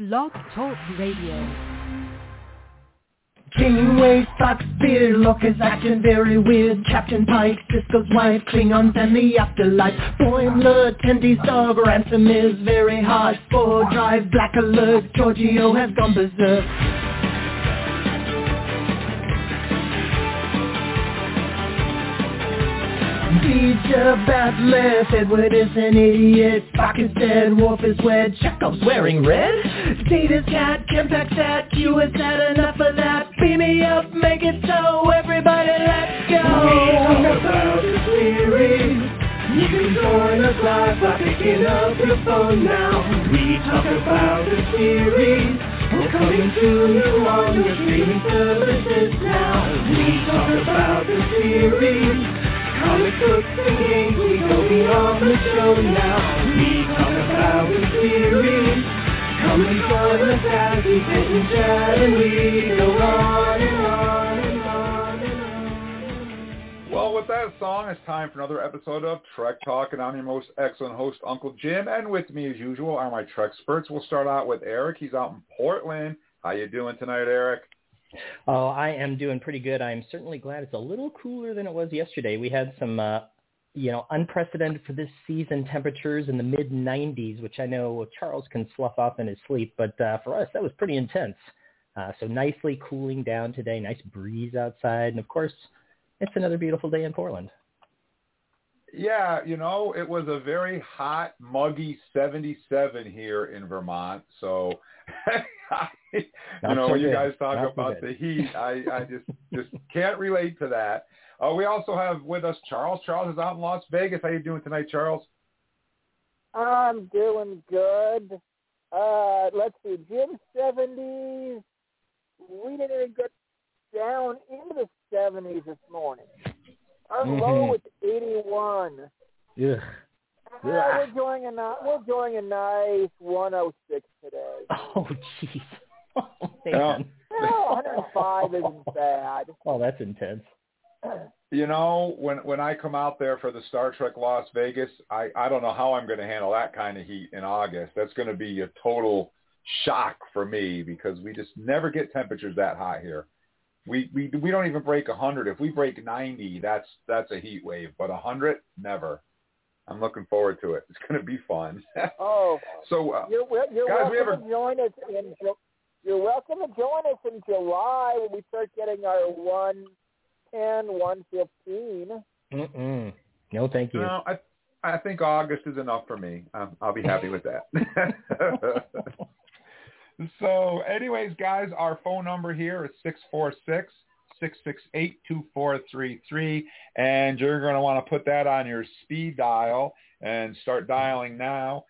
Blog Talk Radio. Kingway, Fox, Beer, Locker's acting very weird. Captain Pike, Cisco's wife, Klingons and the afterlife. Boimler, Tendy's dog, ransom is very harsh. Spore Drive, Black Alert, Giorgio has gone berserk. DJ Batleth, Edward is an idiot. Spock is dead, Worf is wed, Chekhov's wearing red. Data's cat, Kempak's at, Q has had enough of that. Beam me up, make it so, everybody let's go. We talk about the series. You can join us live by picking up your phone now. We talk about the series. We're coming to you on your streaming services now. We talk about the series, comic books and games, we go beyond the show now. We talk about the series, come and join us as we sit and chat and we go on and on and on and on. Well, with that song, it's time for another episode of Trek Talk, and I'm your most excellent host, Uncle Jim, and with me as usual are my Trek experts. We'll start out with Eric. He's out in Portland. How you doing tonight, Eric? Oh, I am doing pretty good. I'm certainly glad it's a little cooler than it was yesterday. We had some, unprecedented for this season temperatures in the mid-90s, which I know Charles can slough off in his sleep, but for us, that was pretty intense. So nicely cooling down today, nice breeze outside, and of course, it's another beautiful day in Portland. Yeah, it was a very hot, muggy 77 here in Vermont, so... when you guys talk about the heat, I just can't relate to that. We also have with us Charles. Charles is out in Las Vegas. How you doing tonight, Charles? I'm doing good. Let's see, Jim 70s. We didn't even get down into the 70s this morning. Our low was 81. Yeah. Yeah, we're doing a nice 106 today. Oh, jeez. Oh, man. No, 105 isn't bad. Oh, that's intense. When I come out there for the Star Trek Las Vegas, I don't know how I'm going to handle that kind of heat in August. That's going to be a total shock for me because we just never get temperatures that high here. We don't even break 100. If we break 90, that's a heat wave, but 100, never. I'm looking forward to it. It's going to be fun. Oh, so you're welcome to join us in July when we start getting our 110, 115. No, thank you. No, I think August is enough for me. I'll be happy with that. So, anyways, guys, our phone number here is 646. 668-2433, and you're going to want to put that on your speed dial and start dialing now,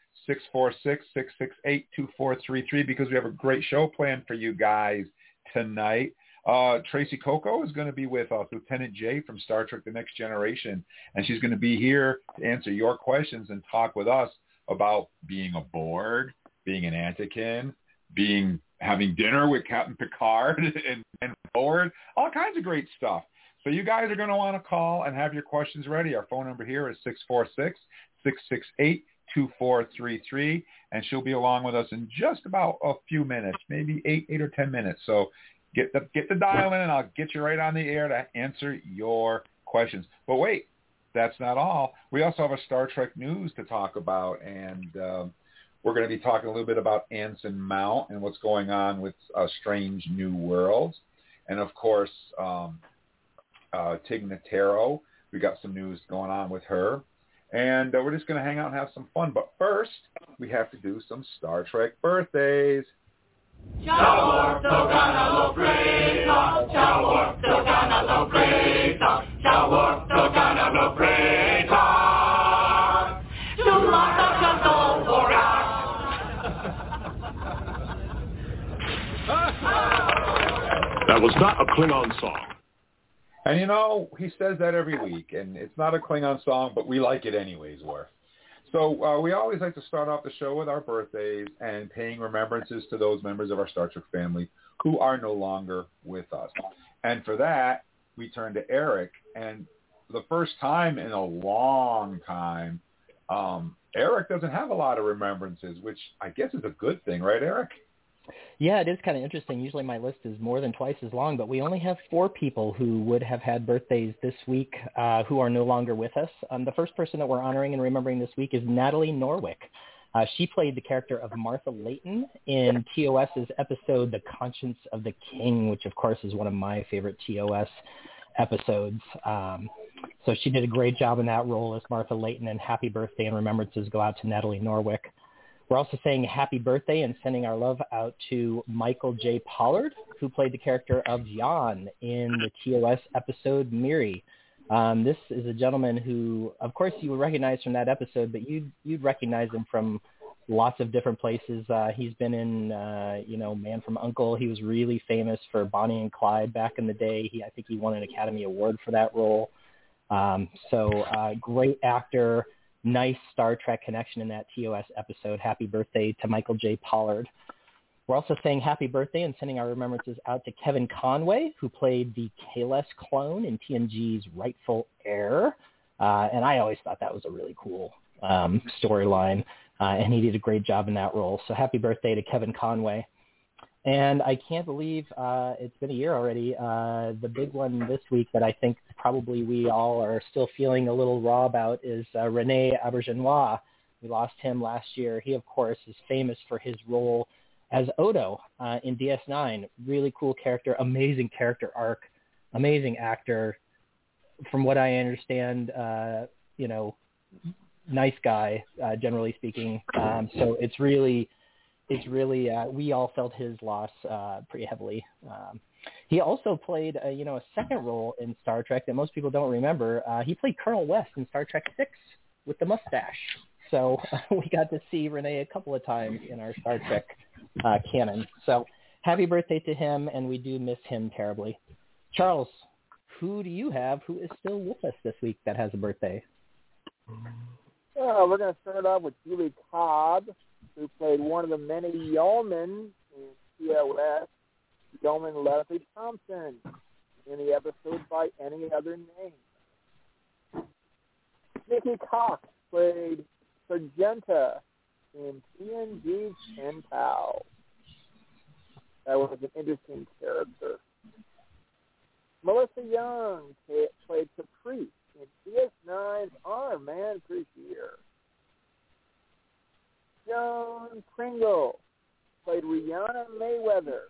646-668-2433, because we have a great show planned for you guys tonight. Tracee Cocco is going to be with us, Lieutenant J from Star Trek The Next Generation, and she's going to be here to answer your questions and talk with us about being a Borg, being an Antikin, having dinner with Captain Picard and Board, all kinds of great stuff. So you guys are going to want to call and have your questions ready. Our phone number here is 646-668-2433, and she'll be along with us in just about a few minutes, maybe eight or 10 minutes. So get the dial in, and I'll get you right on the air to answer your questions. But wait, that's not all. We also have a Star Trek news to talk about, and we're going to be talking a little bit about Anson Mount and what's going on with Strange New Worlds. And, of course, Tig Notaro, we got some news going on with her. And we're just going to hang out and have some fun. But first, we have to do some Star Trek birthdays. That was not a Klingon song. And he says that every week, and it's not a Klingon song, but we like it anyways, Worf. So we always like to start off the show with our birthdays and paying remembrances to those members of our Star Trek family who are no longer with us. And for that, we turn to Eric, and for the first time in a long time, Eric doesn't have a lot of remembrances, which I guess is a good thing, right, Eric? Yeah, it is kind of interesting. Usually my list is more than twice as long, but we only have four people who would have had birthdays this week who are no longer with us. The first person that we're honoring and remembering this week is Natalie Norwick. She played the character of Martha Layton in TOS's episode, The Conscience of the King, which, of course, is one of my favorite TOS episodes. So she did a great job in that role as Martha Layton, and happy birthday and remembrances go out to Natalie Norwick. We're also saying happy birthday and sending our love out to Michael J. Pollard, who played the character of Jan in the TOS episode, Miri. This is a gentleman who, of course, you would recognize from that episode, but you'd recognize him from lots of different places. He's been in, Man from U.N.C.L.E. He was really famous for Bonnie and Clyde back in the day. I think he won an Academy Award for that role. Great actor, nice Star Trek connection in that TOS episode. Happy birthday to Michael J. Pollard. We're also saying happy birthday and sending our remembrances out to Kevin Conway, who played the Kales clone in TNG's Rightful Heir. And I always thought that was a really cool storyline, and he did a great job in that role. So happy birthday to Kevin Conway. And I can't believe it's been a year already. The big one this week that I think probably we all are still feeling a little raw about is Rene Auberjonois. We lost him last year. He, of course, is famous for his role as Odo in DS9. Really cool character, amazing character arc, amazing actor. From what I understand, nice guy, generally speaking. So it's really we all felt his loss pretty heavily. He also played, a second role in Star Trek that most people don't remember. He played Colonel West in Star Trek VI with the mustache. So we got to see Rene a couple of times in our Star Trek canon. So happy birthday to him, and we do miss him terribly. Charles, who do you have who is still with us this week that has a birthday? Well, we're going to start off with Julie Cobb, who played one of the many yeomen in TOS, Yeoman Leslie Thompson, in the episode By Any Other Name. Nicky Cox played Sargenta in TNG's Chen Pao. That was an interesting character. Melissa Young played Caprice in DS9's Our Man Preacher. Joan Pringle played Rihanna Mayweather,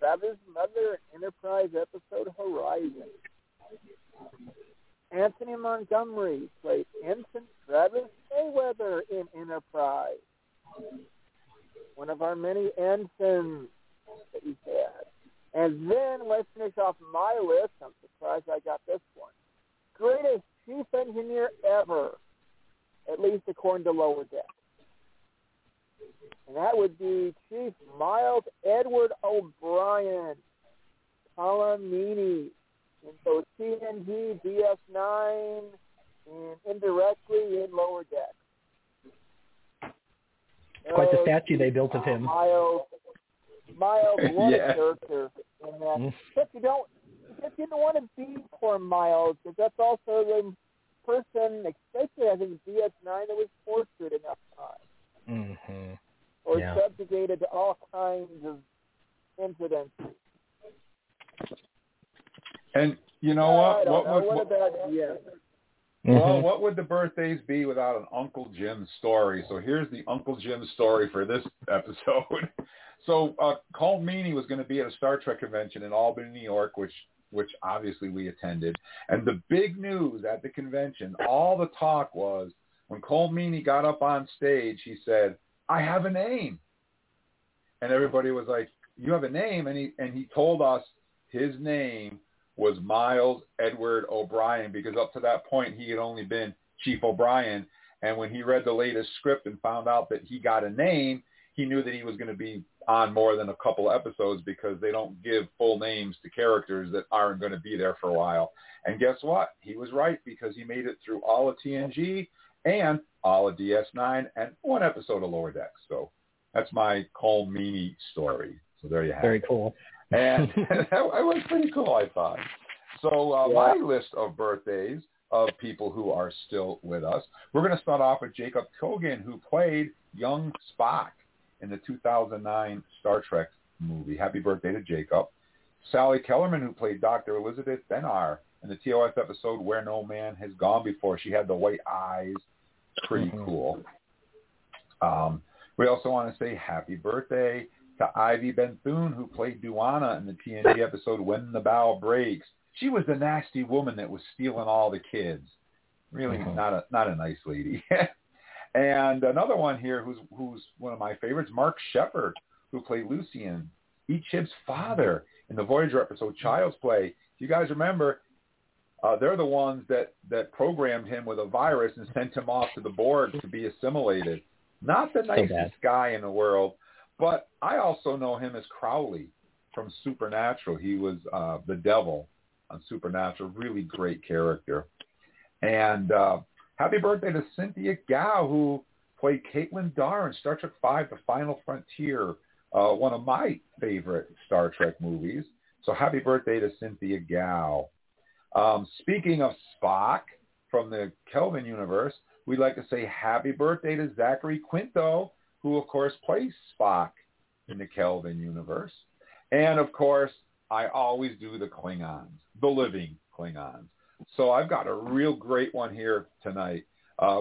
Travis' mother in Enterprise episode Horizon. Anthony Montgomery played Ensign Travis Mayweather in Enterprise, one of our many ensigns that he's had. And then let's finish off my list. I'm surprised I got this one. Greatest chief engineer ever, at least according to Lower Deck. And that would be Chief Miles Edward O'Brien, Colm Meaney, in both TNG, DS9, and indirectly in Lower Deck. Quite the statue they built of him. Miles, what a character in that. If you don't want to be poor Miles, because that's also the person, especially I think DS9, that was tortured enough time. Mm-hmm. Or subjugated to all kinds of incidents. And you know what? What would the birthdays be without an Uncle Jim story? So here's the Uncle Jim story for this episode. So Colm Meaney was going to be at a Star Trek convention in Albany, New York, which obviously we attended. And the big news at the convention, all the talk was, when Colm Meaney got up on stage, he said, "I have a name." And everybody was like, "You have a name?" And he told us his name was Miles Edward O'Brien, because up to that point he had only been Chief O'Brien, and when he read the latest script and found out that he got a name, he knew that he was going to be on more than a couple episodes, because they don't give full names to characters that aren't going to be there for a while. And guess what? He was right, because he made it through all of TNG and all of DS9 and one episode of Lower Decks. So that's my Colm Meaney story. So there you have it. Very cool. And that was pretty cool, I thought. So my list of birthdays of people who are still with us, we're going to start off with Jacob Kogan, who played young Spock in the 2009 Star Trek movie. Happy birthday to Jacob. Sally Kellerman, who played Dr. Elizabeth Benar in the TOS episode Where No Man Has Gone Before. She had the white eyes. Pretty cool. We also want to say happy birthday to Ivy Bethune, who played Duana in the TNG episode When the Bow Breaks. She was the nasty woman that was stealing all the kids. Really not a nice lady. And another one here who's one of my favorites, Mark Sheppard, who played Lucien, Ichib's father, in the Voyager episode Child's Play. You guys remember, they're the ones that programmed him with a virus and sent him off to the Borg to be assimilated. Not the nicest guy in the world, but I also know him as Crowley from Supernatural. He was the devil on Supernatural. Really great character. And happy birthday to Cynthia Gao, who played Caitlin Darr in Star Trek V, The Final Frontier, one of my favorite Star Trek movies. So happy birthday to Cynthia Gao. Speaking of Spock from the Kelvin universe, we'd like to say happy birthday to Zachary Quinto, who, of course, plays Spock in the Kelvin universe. And, of course, I always do the Klingons, the living Klingons. So I've got a real great one here tonight.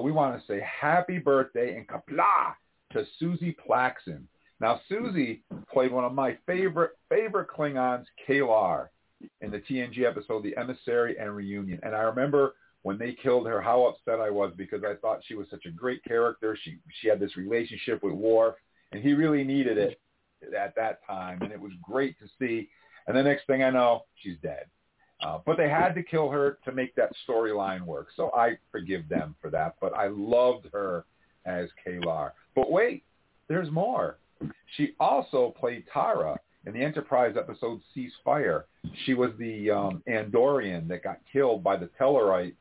We want to say happy birthday and kapla to Susie Plakson. Now, Susie played one of my favorite Klingons, Kalar, in the TNG episode, The Emissary and Reunion. And I remember when they killed her, how upset I was, because I thought she was such a great character. She had this relationship with Worf, and he really needed it at that time, and it was great to see. And the next thing I know, she's dead. But they had to kill her to make that storyline work. So I forgive them for that. But I loved her as Kalar. But wait, there's more. She also played Tara in the Enterprise episode Ceasefire. She was the Andorian that got killed by the Tellarite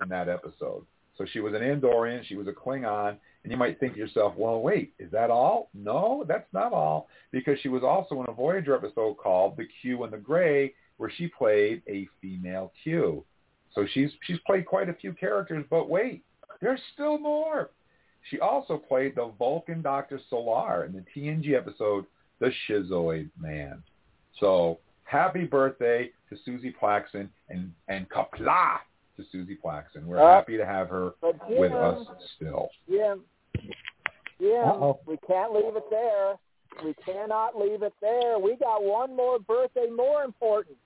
in that episode. So she was an Andorian. She was a Klingon. And you might think to yourself, well, wait, is that all? No, that's not all. Because she was also in a Voyager episode called The Q and the Gray, where she played a female Q. So she's played quite a few characters, but wait, there's still more. She also played the Vulcan Dr. Solar in the TNG episode, The Schizoid Man. So happy birthday to Susie Plakson and kapla to Susie Plakson. We're happy to have her with us still. Yeah, we can't leave it there. We cannot leave it there. We got one more birthday more important.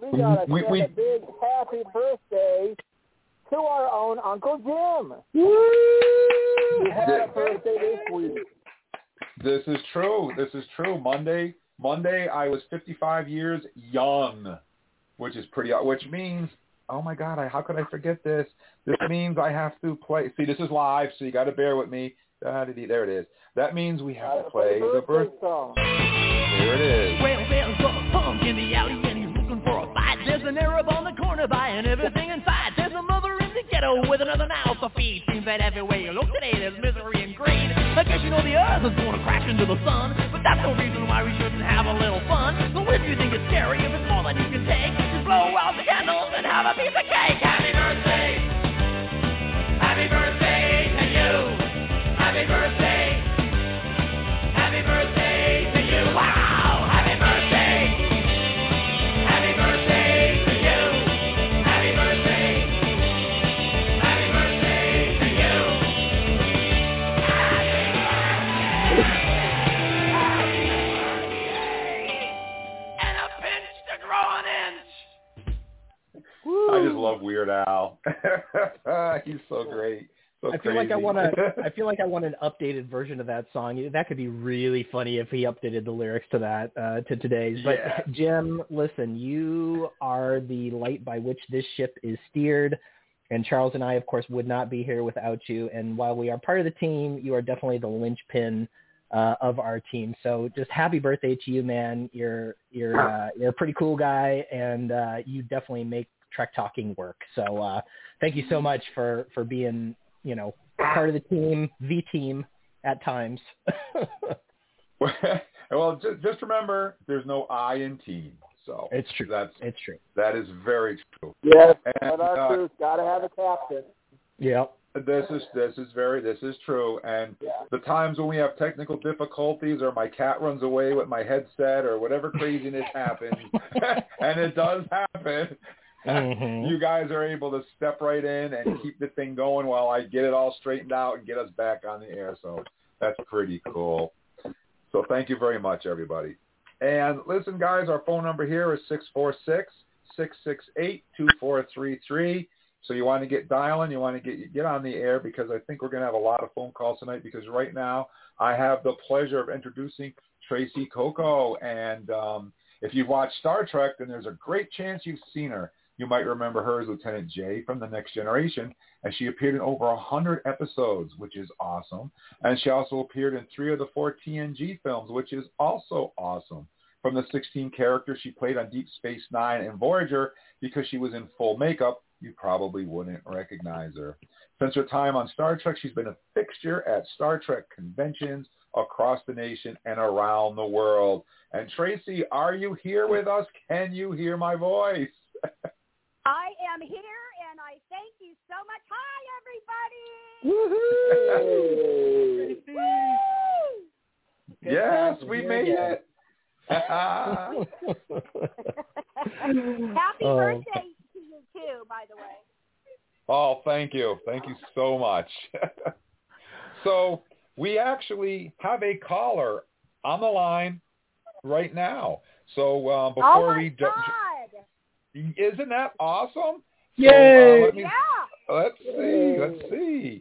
We got to send a big happy birthday to our own Uncle Jim. Woo! He had a birthday this week. This is true. Monday, I was 55 years young, which means, oh my God, how could I forget this? This means I have to play. See, this is live, so you got to bear with me. There it is. That means we have to play the birthday song. Here it is. Well, there's a punk in the alley and he's looking for a fight. There's an Arab on the corner buying everything in sight. There's a mother in the ghetto with another now for feed. Seems that everywhere you look today there's misery and greed. I guess you know the earth is going to crash into the sun, but that's no reason why we shouldn't have a little fun. So if you think it's scary, if it's more than you can take, just blow out the candles and have a piece of cake. Happy birthday. Happy birthday to you. Happy birthday. Happy birthday to you. Wow. Happy birthday. Happy birthday to you. Happy birthday. Happy birthday to you. Happy birthday. And a pinch to grow an inch. Woo. I just love Weird Al. He's so great. I feel like I want an updated version of that song. That could be really funny if he updated the lyrics to that to today's. But yeah. Jim, listen, you are the light by which this ship is steered, and Charles and I, of course, would not be here without you. And while we are part of the team, you are definitely the linchpin of our team. So just happy birthday to you, man. You're a pretty cool guy, and you definitely make Trek Talking work. So thank you so much for being, you know, part of the team, the team at times. Well, just remember, there's no I in team. So it's true. It's true. That is very true. Yes, and gotta have a captain. Yeah. This is true, and The times when we have technical difficulties or my cat runs away with my headset or whatever craziness happens, and it does happen, mm-hmm. you guys are able to step right in and keep the thing going while I get it all straightened out and get us back on the air. So that's pretty cool. So thank you very much, everybody. And listen, guys, our phone number here is 646-668-2433. So you want to get dialing, you want to get on the air, because I think we're going to have a lot of phone calls tonight, because right now I have the pleasure of introducing Tracee Cocco. And if you've watched Star Trek, then there's a great chance you've seen her. You might remember her as Lieutenant Jay from The Next Generation, and she appeared in over 100 episodes, which is awesome. And she also appeared in 3 of the 4 TNG films, which is also awesome. From the 16 characters she played on Deep Space Nine and Voyager, because she was in full makeup, you probably wouldn't recognize her. Since her time on Star Trek, she's been a fixture at Star Trek conventions across the nation and around the world. And Tracee, are you here with us? Can you hear my voice? I am here, and I thank you so much. Hi, everybody! Woohoo! Woo! Yes, we made it. Happy birthday to you too, by the way. Oh, thank you. Thank you so much. So we actually have a caller on the line right now. So before isn't that awesome? Yay! So, let's see.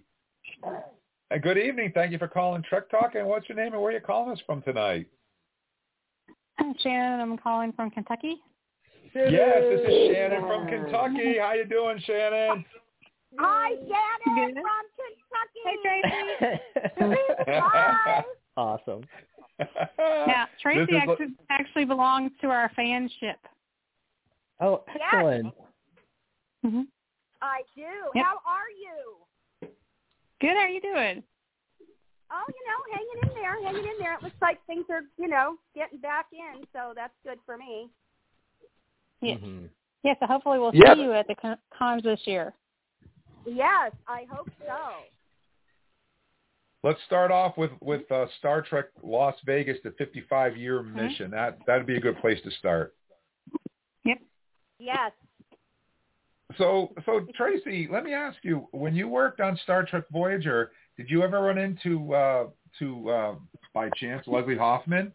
Good evening. Thank you for calling Trek Talk. And what's your name and where are you calling us from tonight? I'm Shannon. I'm calling from Kentucky. Yes, this is Shannon from Kentucky. How you doing, Shannon? Hi, Shannon from Kentucky. Hey, Tracee. Hi. Awesome. Now, Tracee actually belongs to our fanship. Oh, excellent. Yes. Mm-hmm. I do. Yep. How are you? Good. How are you doing? Oh, hanging in there. It looks like things are, getting back in, so that's good for me. Yes. Mm-hmm. Yeah, so hopefully we'll see you at the cons this year. Yes, I hope so. Let's start off with Star Trek Las Vegas, the 55-year mission. That'd be a good place to start. Yep. Yes. So Tracee, let me ask you: when you worked on Star Trek Voyager, did you ever run into, by chance, Leslie Hoffman?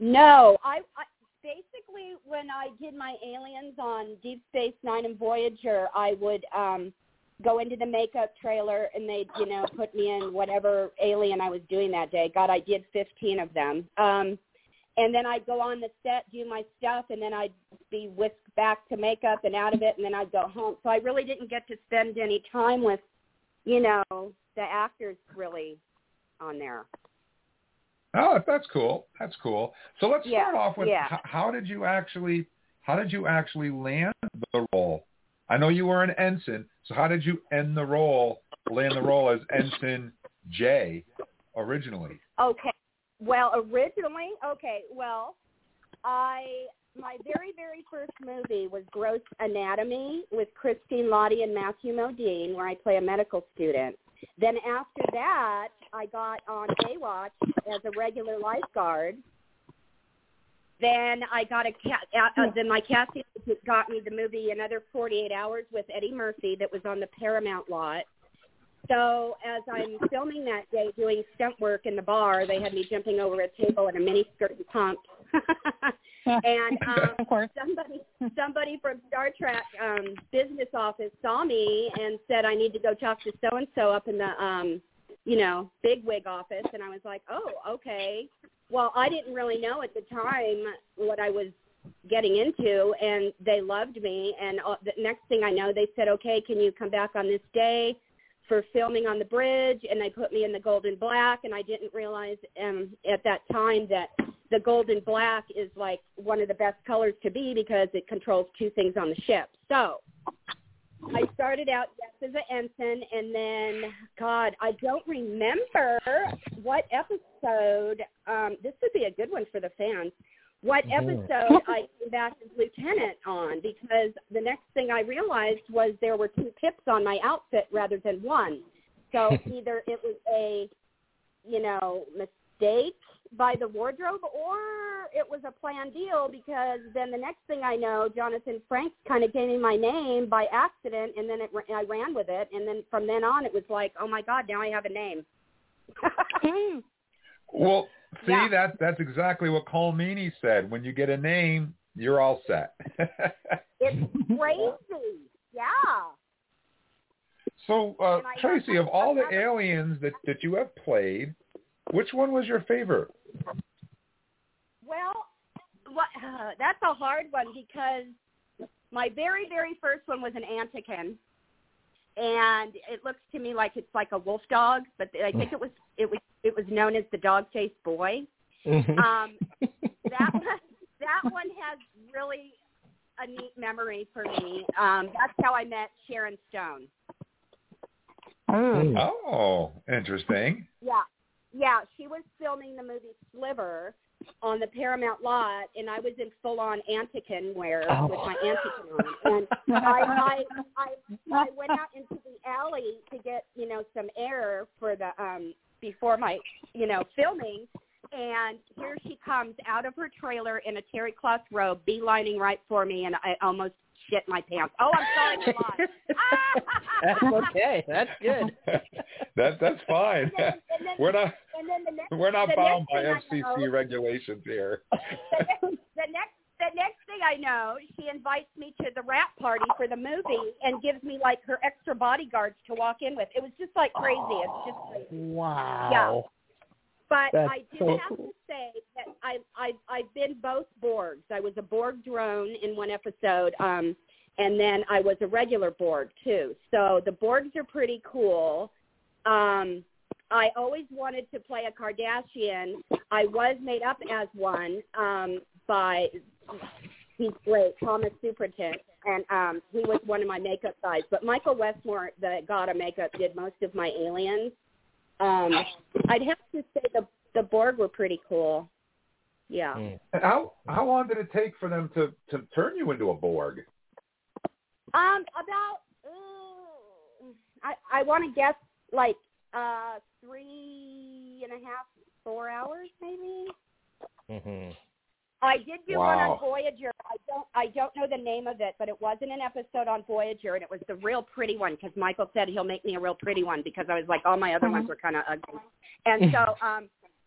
No. I basically, when I did my aliens on Deep Space Nine and Voyager, I would go into the makeup trailer, and they'd, put me in whatever alien I was doing that day. God, I did 15 of them. And then I'd go on the set, do my stuff, and then I'd be whisked back to makeup and out of it, and then I'd go home. So I really didn't get to spend any time with the actors really on there. Oh, that's cool. So let's start off with how did you actually land the role? I know you were an ensign, so how did you land the role as Ensign J originally? Well, my very, very first movie was Gross Anatomy with Christine Lahti and Matthew Modine, where I play a medical student. Then after that, I got on Baywatch as a regular lifeguard. Then I got then my casting got me the movie Another 48 Hours with Eddie Murphy that was on the Paramount lot. So as I'm filming that day doing stunt work in the bar, they had me jumping over a table in a miniskirt and pumps. And somebody from Star Trek business office saw me and said, I need to go talk to so-and-so up in the, bigwig office. And I was like, oh, okay. Well, I didn't really know at the time what I was getting into, and they loved me. And the next thing I know, they said, okay, can you come back on this day for filming on the bridge? And they put me in the Golden Black, and I didn't realize at that time that the golden black is like one of the best colors to be because it controls 2 things on the ship. So I started out as an ensign, and then, God, I don't remember what episode, this would be a good one for the fans, what episode I came back as lieutenant on, because the next thing I realized was there were 2 pips on my outfit rather than one. So either it was a, you know, mistake by the wardrobe, or it was a planned deal, because then the next thing I know, Jonathan Frakes kind of gave me my name by accident, and then I ran with it, and then from then on it was like, oh my God, now I have a name. Well, see, yeah. That's exactly what Colm Meaney said. When you get a name, you're all set. It's crazy. Yeah. So, Tracee, of all the aliens that you have played, which one was your favorite? Well, that's a hard one, because my very, very first one was an Antikin. And it looks to me like it's like a wolf dog, but I think it was known as the dog-faced boy. That one has really a neat memory for me. That's how I met Sharon Stone. Oh, interesting. Yeah, she was filming the movie Sliver on the Paramount lot, and I was in full-on Antikin wear with my Antikin on. And I went out into the alley to get, you know, some air for the before my, you know, filming, and here she comes out of her trailer in a terry cloth robe, beelining right for me, and I almost shit my pants. Oh, I'm sorry, I'm That's okay. That's good. That's fine. And then, we're not bound by FCC regulations here. The next thing I know, she invites me to the rap party for the movie and gives me like her extra bodyguards to walk in with. It was just like crazy. It's just crazy. Wow. Yeah. But I have to say that I've been both Borgs. I was a Borg drone in one episode, and then I was a regular Borg, too. So the Borgs are pretty cool. I always wanted to play a Kardashian. I was made up as one by he's great, Thomas Superton, and he was one of my makeup guys. But Michael Westmore, the god of makeup, did most of my aliens. I'd have to say the Borg were pretty cool. Yeah. How long did it take for them to turn you into a Borg? About I want to guess like 3.5 to 4 hours maybe. Mhm. I did do one on Voyager. I don't know the name of it, but it wasn't an episode on Voyager, and it was the real pretty one, because Michael said he'll make me a real pretty one, because I was like, all my other ones were kind of ugly. And so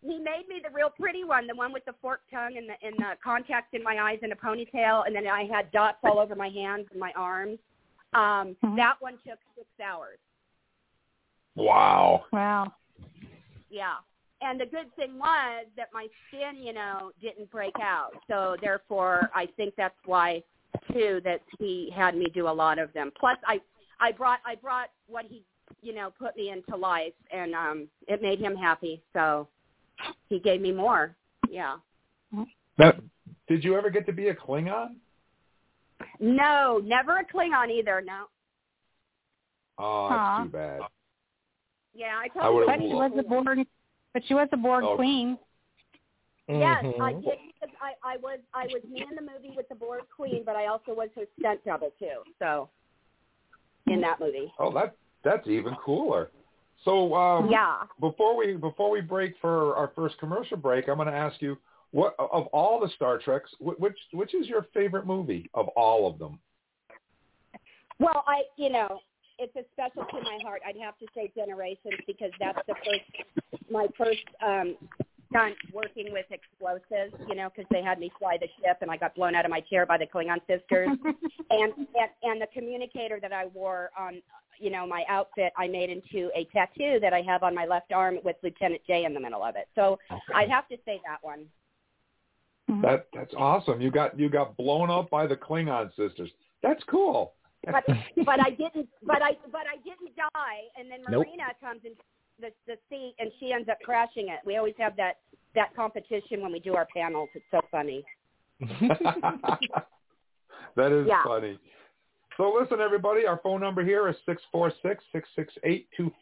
he made me the real pretty one, the one with the forked tongue and the contacts in my eyes and a ponytail, and then I had dots all over my hands and my arms. That one took 6 hours. Wow. Yeah. And the good thing was that my skin, you know, didn't break out. So, therefore, I think that's why, too, that he had me do a lot of them. Plus, I brought what he, you know, put me into life, and it made him happy. So, he gave me more. Yeah. Did you ever get to be a Klingon? No, never a Klingon either, no. Oh, that's too bad. Yeah, I told you. She was a Borg queen. Yes, I did. Because I was me in the movie with the Borg queen, but I also was her stunt double too. So in that movie. Oh, that's even cooler. So before we break for our first commercial break, I'm going to ask you, what of all the Star Treks, which is your favorite movie of all of them? Well, it's a special to my heart. I'd have to say Generations, because that's my first stunt working with explosives, you know, because they had me fly the ship and I got blown out of my chair by the Klingon sisters. and the communicator that I wore on, you know, my outfit, I made into a tattoo that I have on my left arm with Lieutenant J in the middle of it. So okay. I'd have to say that one. That's awesome. You got blown up by the Klingon sisters. That's cool. But I didn't die. And then Marina comes into the seat, and she ends up crashing it. We always have that competition when we do our panels. It's so funny. That is funny. So listen, everybody, our phone number here is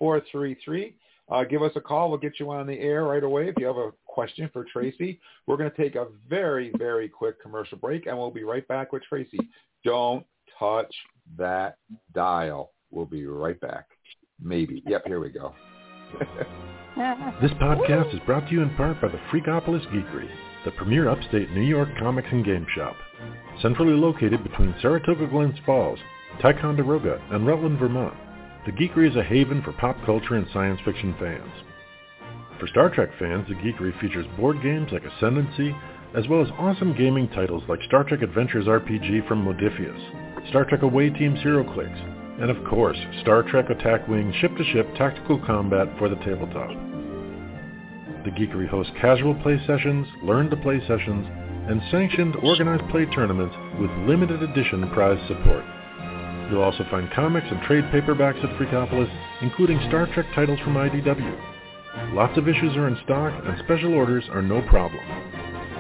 646-668-2433. Give us a call. We'll get you on the air right away if you have a question for Tracee. We're going to take a very, very quick commercial break, and we'll be right back with Tracee. Don't touch that dial. We'll be right back. Maybe. Yep, here we go. This podcast is brought to you in part by the Freakopolis Geekery, the premier upstate New York comics and game shop. Centrally located between Saratoga Glens Falls, Ticonderoga, and Rutland, Vermont, the Geekery is a haven for pop culture and science fiction fans. For Star Trek fans, the Geekery features board games like Ascendancy, as well as awesome gaming titles like Star Trek Adventures RPG from Modiphius, Star Trek Away Team's HeroClix, and of course, Star Trek Attack Wing ship-to-ship tactical combat for the tabletop. The Geekery hosts casual play sessions, learn-to-play sessions, and sanctioned organized play tournaments with limited edition prize support. You'll also find comics and trade paperbacks at Freakopolis, including Star Trek titles from IDW. Lots of issues are in stock, and special orders are no problem.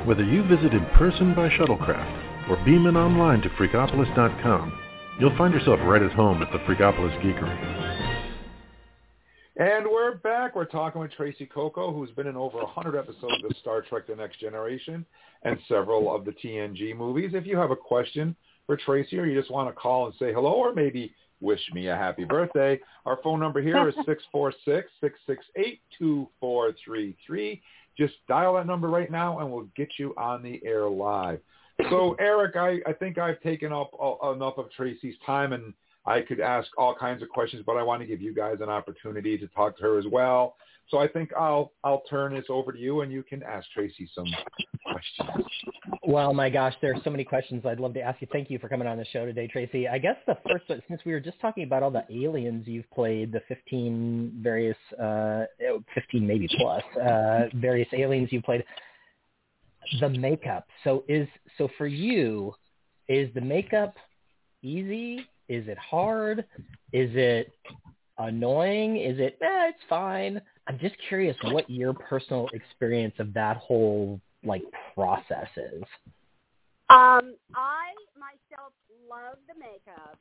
Whether you visit in person by shuttlecraft or beam in online to Freakopolis.com, you'll find yourself right at home at the Freakopolis Geekery. And we're back. We're talking with Tracee Cocco, who's been in over 100 episodes of Star Trek The Next Generation and several of the TNG movies. If you have a question for Tracee, or you just want to call and say hello, or maybe wish me a happy birthday, our phone number here is 646-668-2433. Just dial that number right now, and we'll get you on the air live. So, Eric, I think I've taken up enough of Tracee's time, and I could ask all kinds of questions, but I want to give you guys an opportunity to talk to her as well. So I think I'll turn this over to you, and you can ask Tracee some questions. Wow, my gosh, there are so many questions I'd love to ask you. Thank you for coming on the show today, Tracee. I guess the first one, since we were just talking about all the aliens you've played, the 15 maybe plus, various aliens you've played, the makeup. So for you, is the makeup easy? Is it hard? Is it annoying? Is it, it's fine? I'm just curious what your personal experience of that whole, process is. I, myself, love the makeup.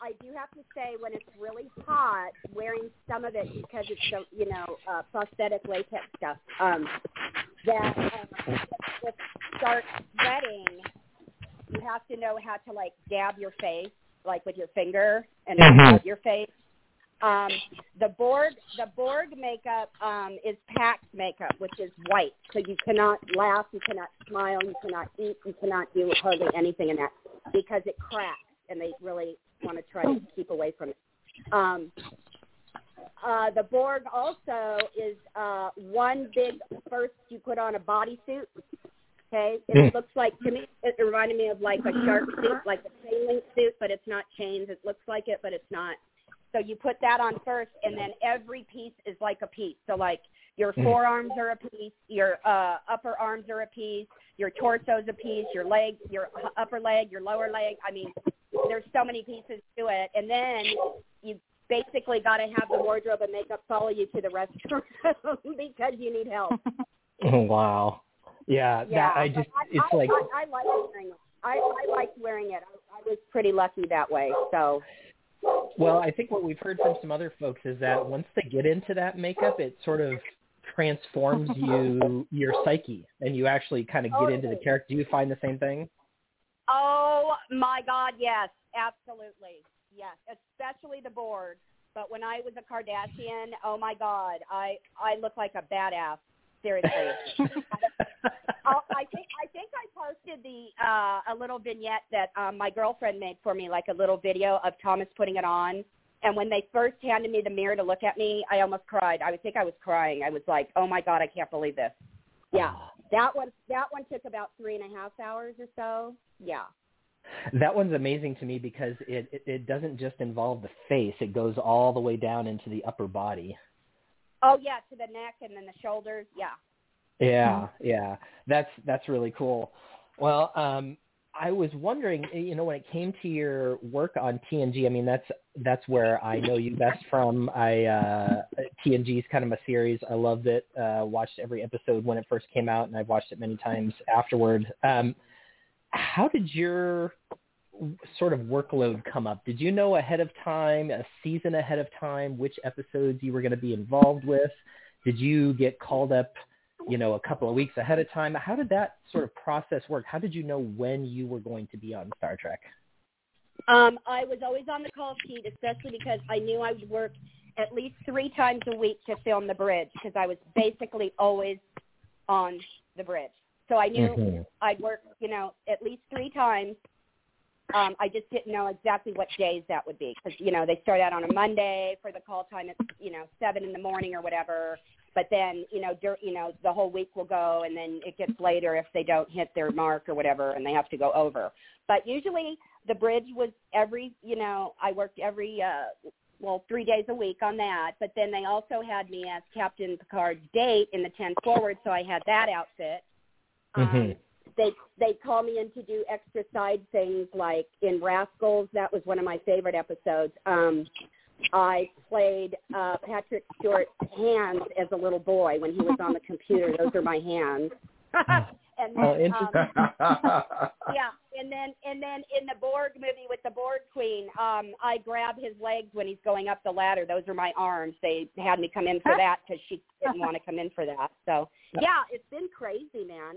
I do have to say, when it's really hot, wearing some of it, because it's, so, prosthetic latex stuff, that if you start sweating, you have to know how to, dab your face, with your finger and rub your face. The Borg makeup is Pax makeup, which is white. So you cannot laugh, you cannot smile, you cannot eat, you cannot do hardly anything in that because it cracks, and they really want to try to keep away from it. The Borg also is one big first you put on a bodysuit. Okay, it looks like, to me, it reminded me of a shark suit, a chain link suit, but it's not chains. It looks like it, but it's not. So you put that on first, and then every piece is a piece. So your forearms are a piece, your upper arms are a piece, your torso's a piece, your leg, your upper leg, your lower leg. I mean, there's so many pieces to it. And then you basically got to have the wardrobe and makeup follow you to the restroom because you need help. Oh, wow. Yeah, I liked wearing it. I was pretty lucky that way, so. Well, I think what we've heard from some other folks is that once they get into that makeup, it sort of transforms your psyche, and you actually kind of get into the character. Do you find the same thing? Oh, my God, yes, absolutely, yes, especially the Borg. But when I was a Kardashian, oh, my God, I look like a badass, seriously. I think I posted a little vignette that my girlfriend made for me, a little video of Thomas putting it on. And when they first handed me the mirror to look at me, I almost cried. I think I was crying. I was like, oh, my God, I can't believe this. Yeah, that one took about 3.5 hours or so. Yeah. That one's amazing to me because it doesn't just involve the face. It goes all the way down into the upper body. Oh, yeah, to the neck and then the shoulders, yeah. Yeah, that's really cool. Well, I was wondering, when it came to your work on TNG, I mean, that's where I know you best from. TNG's kind of a series. I loved it. Watched every episode when it first came out, and I've watched it many times afterward. How did your sort of workload come up? Did you know ahead of time, a season ahead of time, which episodes you were going to be involved with? Did you get called up a couple of weeks ahead of time? How did that sort of process work? How did you know when you were going to be on Star Trek? I was always on the call sheet, especially because I knew I would work at least 3 times a week to film the bridge, because I was basically always on the bridge. So I knew I'd work, at least 3 times. I just didn't know exactly what days that would be, because, they start out on a Monday for the call time at, 7 in the morning or whatever. But then, the whole week will go, and then it gets later if they don't hit their mark or whatever, and they have to go over. But usually the bridge was I worked every, 3 days a week on that. But then they also had me as Captain Picard's date in the 10 forward, so I had that outfit. They call me in to do extra side things, like in Rascals. That was one of my favorite episodes. I played Patrick Stewart's hands as a little boy when he was on the computer. Those are my hands. And then, yeah, and then in the Borg movie with the Borg Queen, I grab his legs when he's going up the ladder. Those are my arms. They had me come in for that because she didn't want to come in for that. So, yeah, it's been crazy, man.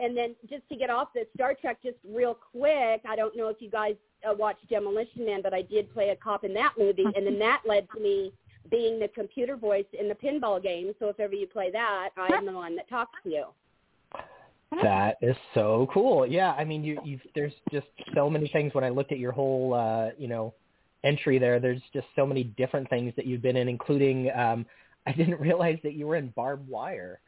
And then just to get off the Star Trek just real quick, I don't know if you guys watched Demolition Man, but I did play a cop in that movie, and then that led to me being the computer voice in the pinball game. So if ever you play that, I'm the one that talks to you. That is so cool. Yeah, I mean, there's just so many things. When I looked at your whole, entry there's just so many different things that you've been in, including I didn't realize that you were in Barbed Wire.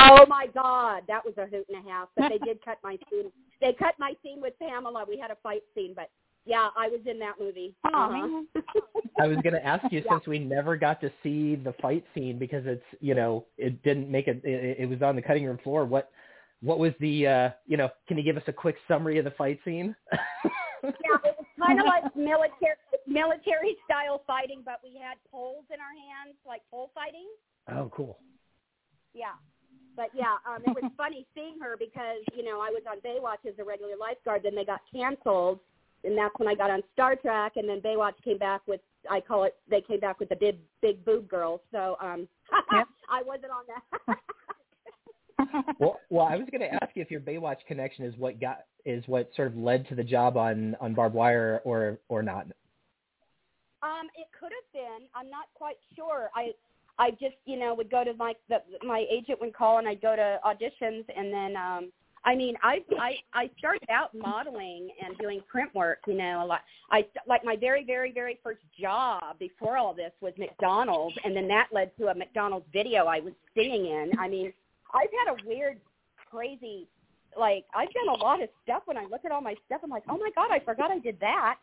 Oh, my God. That was a hoot and a half. But they did cut my scene. They cut my scene with Pamela. We had a fight scene. But, yeah, I was in that movie. I was going to ask you, since we never got to see the fight scene because it's, it didn't make it. It was on the cutting room floor. What was the, can you give us a quick summary of the fight scene? Yeah, it was kind of like military-style fighting, but we had poles in our hands, like pole fighting. Oh, cool. Yeah. But, yeah, it was funny seeing her because, I was on Baywatch as a regular lifeguard. Then they got canceled, and that's when I got on Star Trek. And then Baywatch came back with, I call it, they came back with the big boob girls. So I wasn't on that. well, I was going to ask you if your Baywatch connection is what sort of led to the job on Barbed Wire or not. It could have been. I'm not quite sure. I just, would go to my agent would call, and I'd go to auditions, and then, I started out modeling and doing print work, a lot. My very, very, very first job before all this was McDonald's, and then that led to a McDonald's video I was singing in. I mean, I've had a weird, crazy, I've done a lot of stuff. When I look at all my stuff, I'm like, oh, my God, I forgot I did that.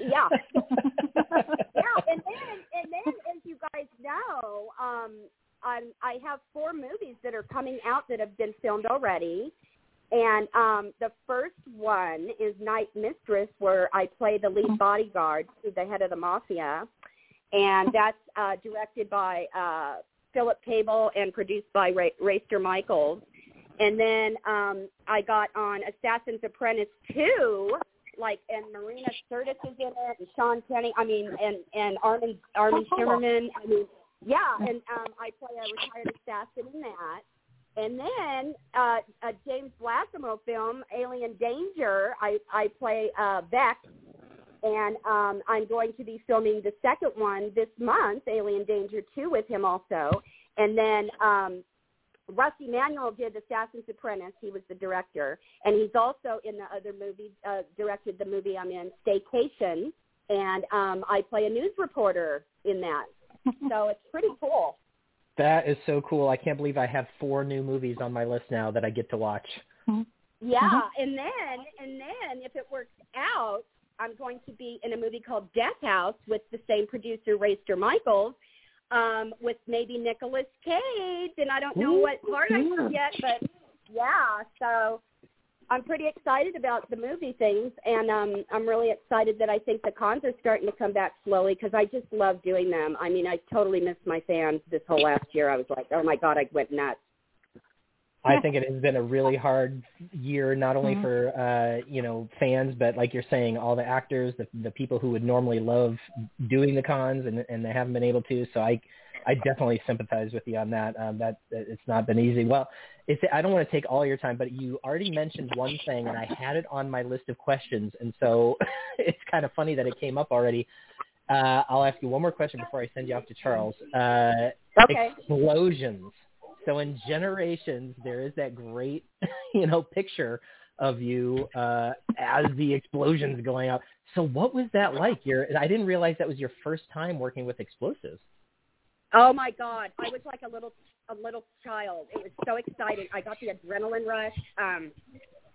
Yeah. Yeah, and then as you guys know, I have 4 movies that are coming out that have been filmed already, and the first one is Night Mistress, where I play the lead bodyguard to the head of the mafia, and that's directed by Philip Cable and produced by Raster Michaels. And then I got on Assassin's Apprentice 2. And Marina Sirtis is in it, and Sean Penny, and Armin Shimmerman. I mean, yeah, and I play a retired assassin in that. And then a James Blassimo film, Alien Danger, I play Beck, and I'm going to be filming the second one this month, Alien Danger 2, with him also. And then Rusty Manuel did Assassin's Apprentice. He was the director. And he's also in the other movie, directed the movie I'm in, Staycation. And I play a news reporter in that. So it's pretty cool. That is so cool. I can't believe I have 4 new movies on my list now that I get to watch. Yeah. And then if it works out, I'm going to be in a movie called Death House with the same producer, Raster Michaels, with maybe Nicolas Cage, and I don't know what part I can get, but yeah, so I'm pretty excited about the movie things, and I'm really excited that I think the cons are starting to come back slowly, because I just love doing them. I mean, I totally missed my fans this whole last year. I was like, oh my God, I went nuts. I think it has been a really hard year, not only for, fans, but like you're saying, all the actors, the people who would normally love doing the cons and they haven't been able to. So I I definitely sympathize with you on that. That it's not been easy. Well, I don't want to take all your time, but you already mentioned one thing, and I had it on my list of questions, and so it's kind of funny that it came up already. I'll ask you one more question before I send you off to Charles. Okay. Explosions. So in Generations, there is that great, picture of you as the explosions going up. So what was that like? I didn't realize that was your first time working with explosives. Oh my God! I was like a little child. It was so exciting. I got the adrenaline rush, and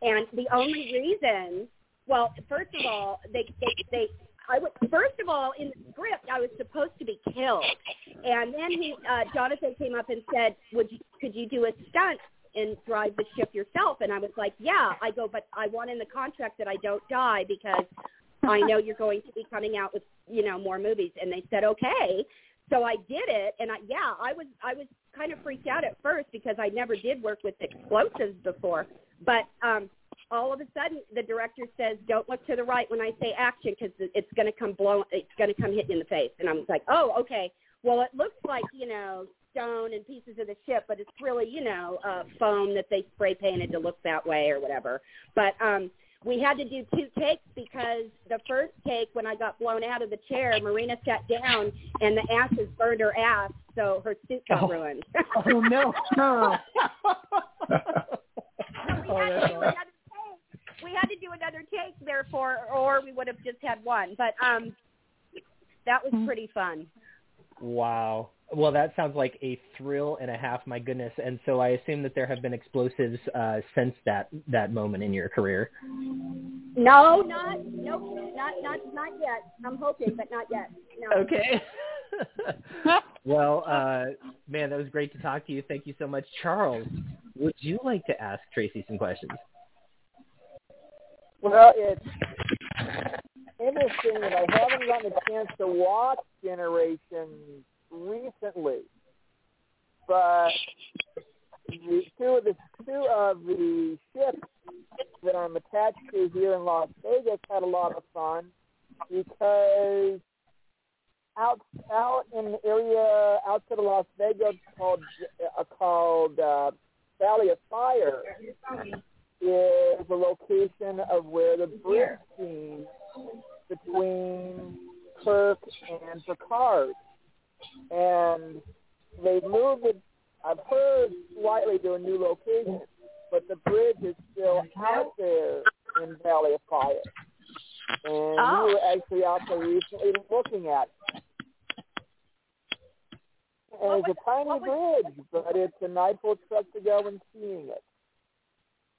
the only reason. Well, first of all, they. I was, first of all, in the script, I was supposed to be killed, and then Jonathan came up and said, "Could you do a stunt and drive the ship yourself?" And I was like, "Yeah." I go, "But I want in the contract that I don't die because I know you're going to be coming out with more movies." And they said, "Okay." So I did it, and I was kind of freaked out at first because I never did work with explosives before. But all of a sudden, the director says, "Don't look to the right when I say action, because it's going to come hit you in the face." And I was like, "Oh, okay. Well, it looks like stone and pieces of the ship, but it's really foam that they spray painted to look that way or whatever." But we had to do two takes because the first take, when I got blown out of the chair, Marina sat down and the ashes burned her ass, so her suit got ruined. Oh, no. We had to do another take, therefore, or we would have just had one. But that was pretty fun. Wow. Well, that sounds like a thrill and a half, my goodness. And so I assume that there have been explosives since that moment in your career. No, not yet. I'm hoping, but not yet. No. Okay. Well, man, that was great to talk to you. Thank you so much. Charles, would you like to ask Tracee some questions? Well, it's interesting that I haven't gotten a chance to watch Generations recently, but two of the ships that I'm attached to here in Las Vegas had a lot of fun because out in the area outside of Las Vegas called Valley of Fire is the location of where the bridge scene between Kirk and Picard. And they moved it, I've heard, slightly to a new location, but the bridge is still out there in Valley of Fire. And we were actually out there recently looking at it. And it's a tiny bridge, but it's a nightful trip to go and seeing it.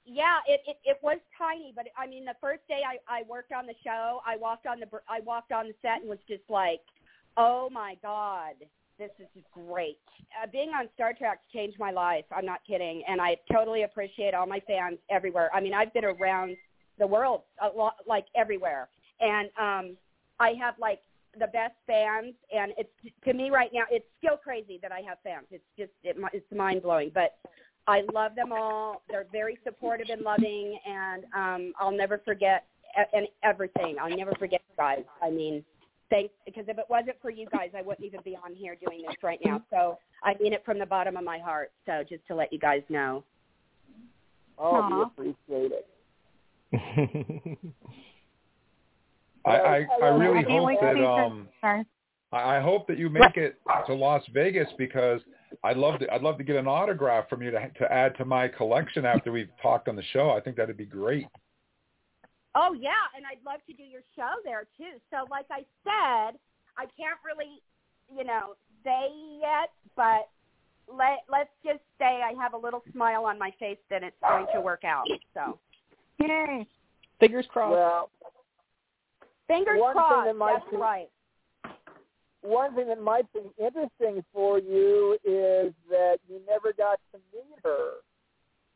Yeah, it was tiny, but I mean, the first day I worked on the show, I walked on the set and was just like, oh my God, this is great. Being on Star Trek's changed my life. I'm not kidding, and I totally appreciate all my fans everywhere. I mean, I've been around the world a lot, like everywhere, and I have like the best fans. And it's to me right now, it's still crazy that I have fans. It's just it's mind blowing, but I love them all. They're very supportive and loving, and I'll never forget everything. I'll never forget you guys. I mean, thanks, because if it wasn't for you guys, I wouldn't even be on here doing this right now. So I mean it from the bottom of my heart. So just to let you guys know. Oh, we appreciate it. I really hope that I hope that you make it to Las Vegas because I'd love to get an autograph from you to add to my collection after we've talked on the show. I think that'd be great. Oh, yeah, and I'd love to do your show there, too. So like I said, I can't really, say yet, but let's just say I have a little smile on my face that it's going to work out. So, yay. Fingers crossed. Well, fingers crossed, that's right. One thing that might be interesting for you is that you never got to meet her.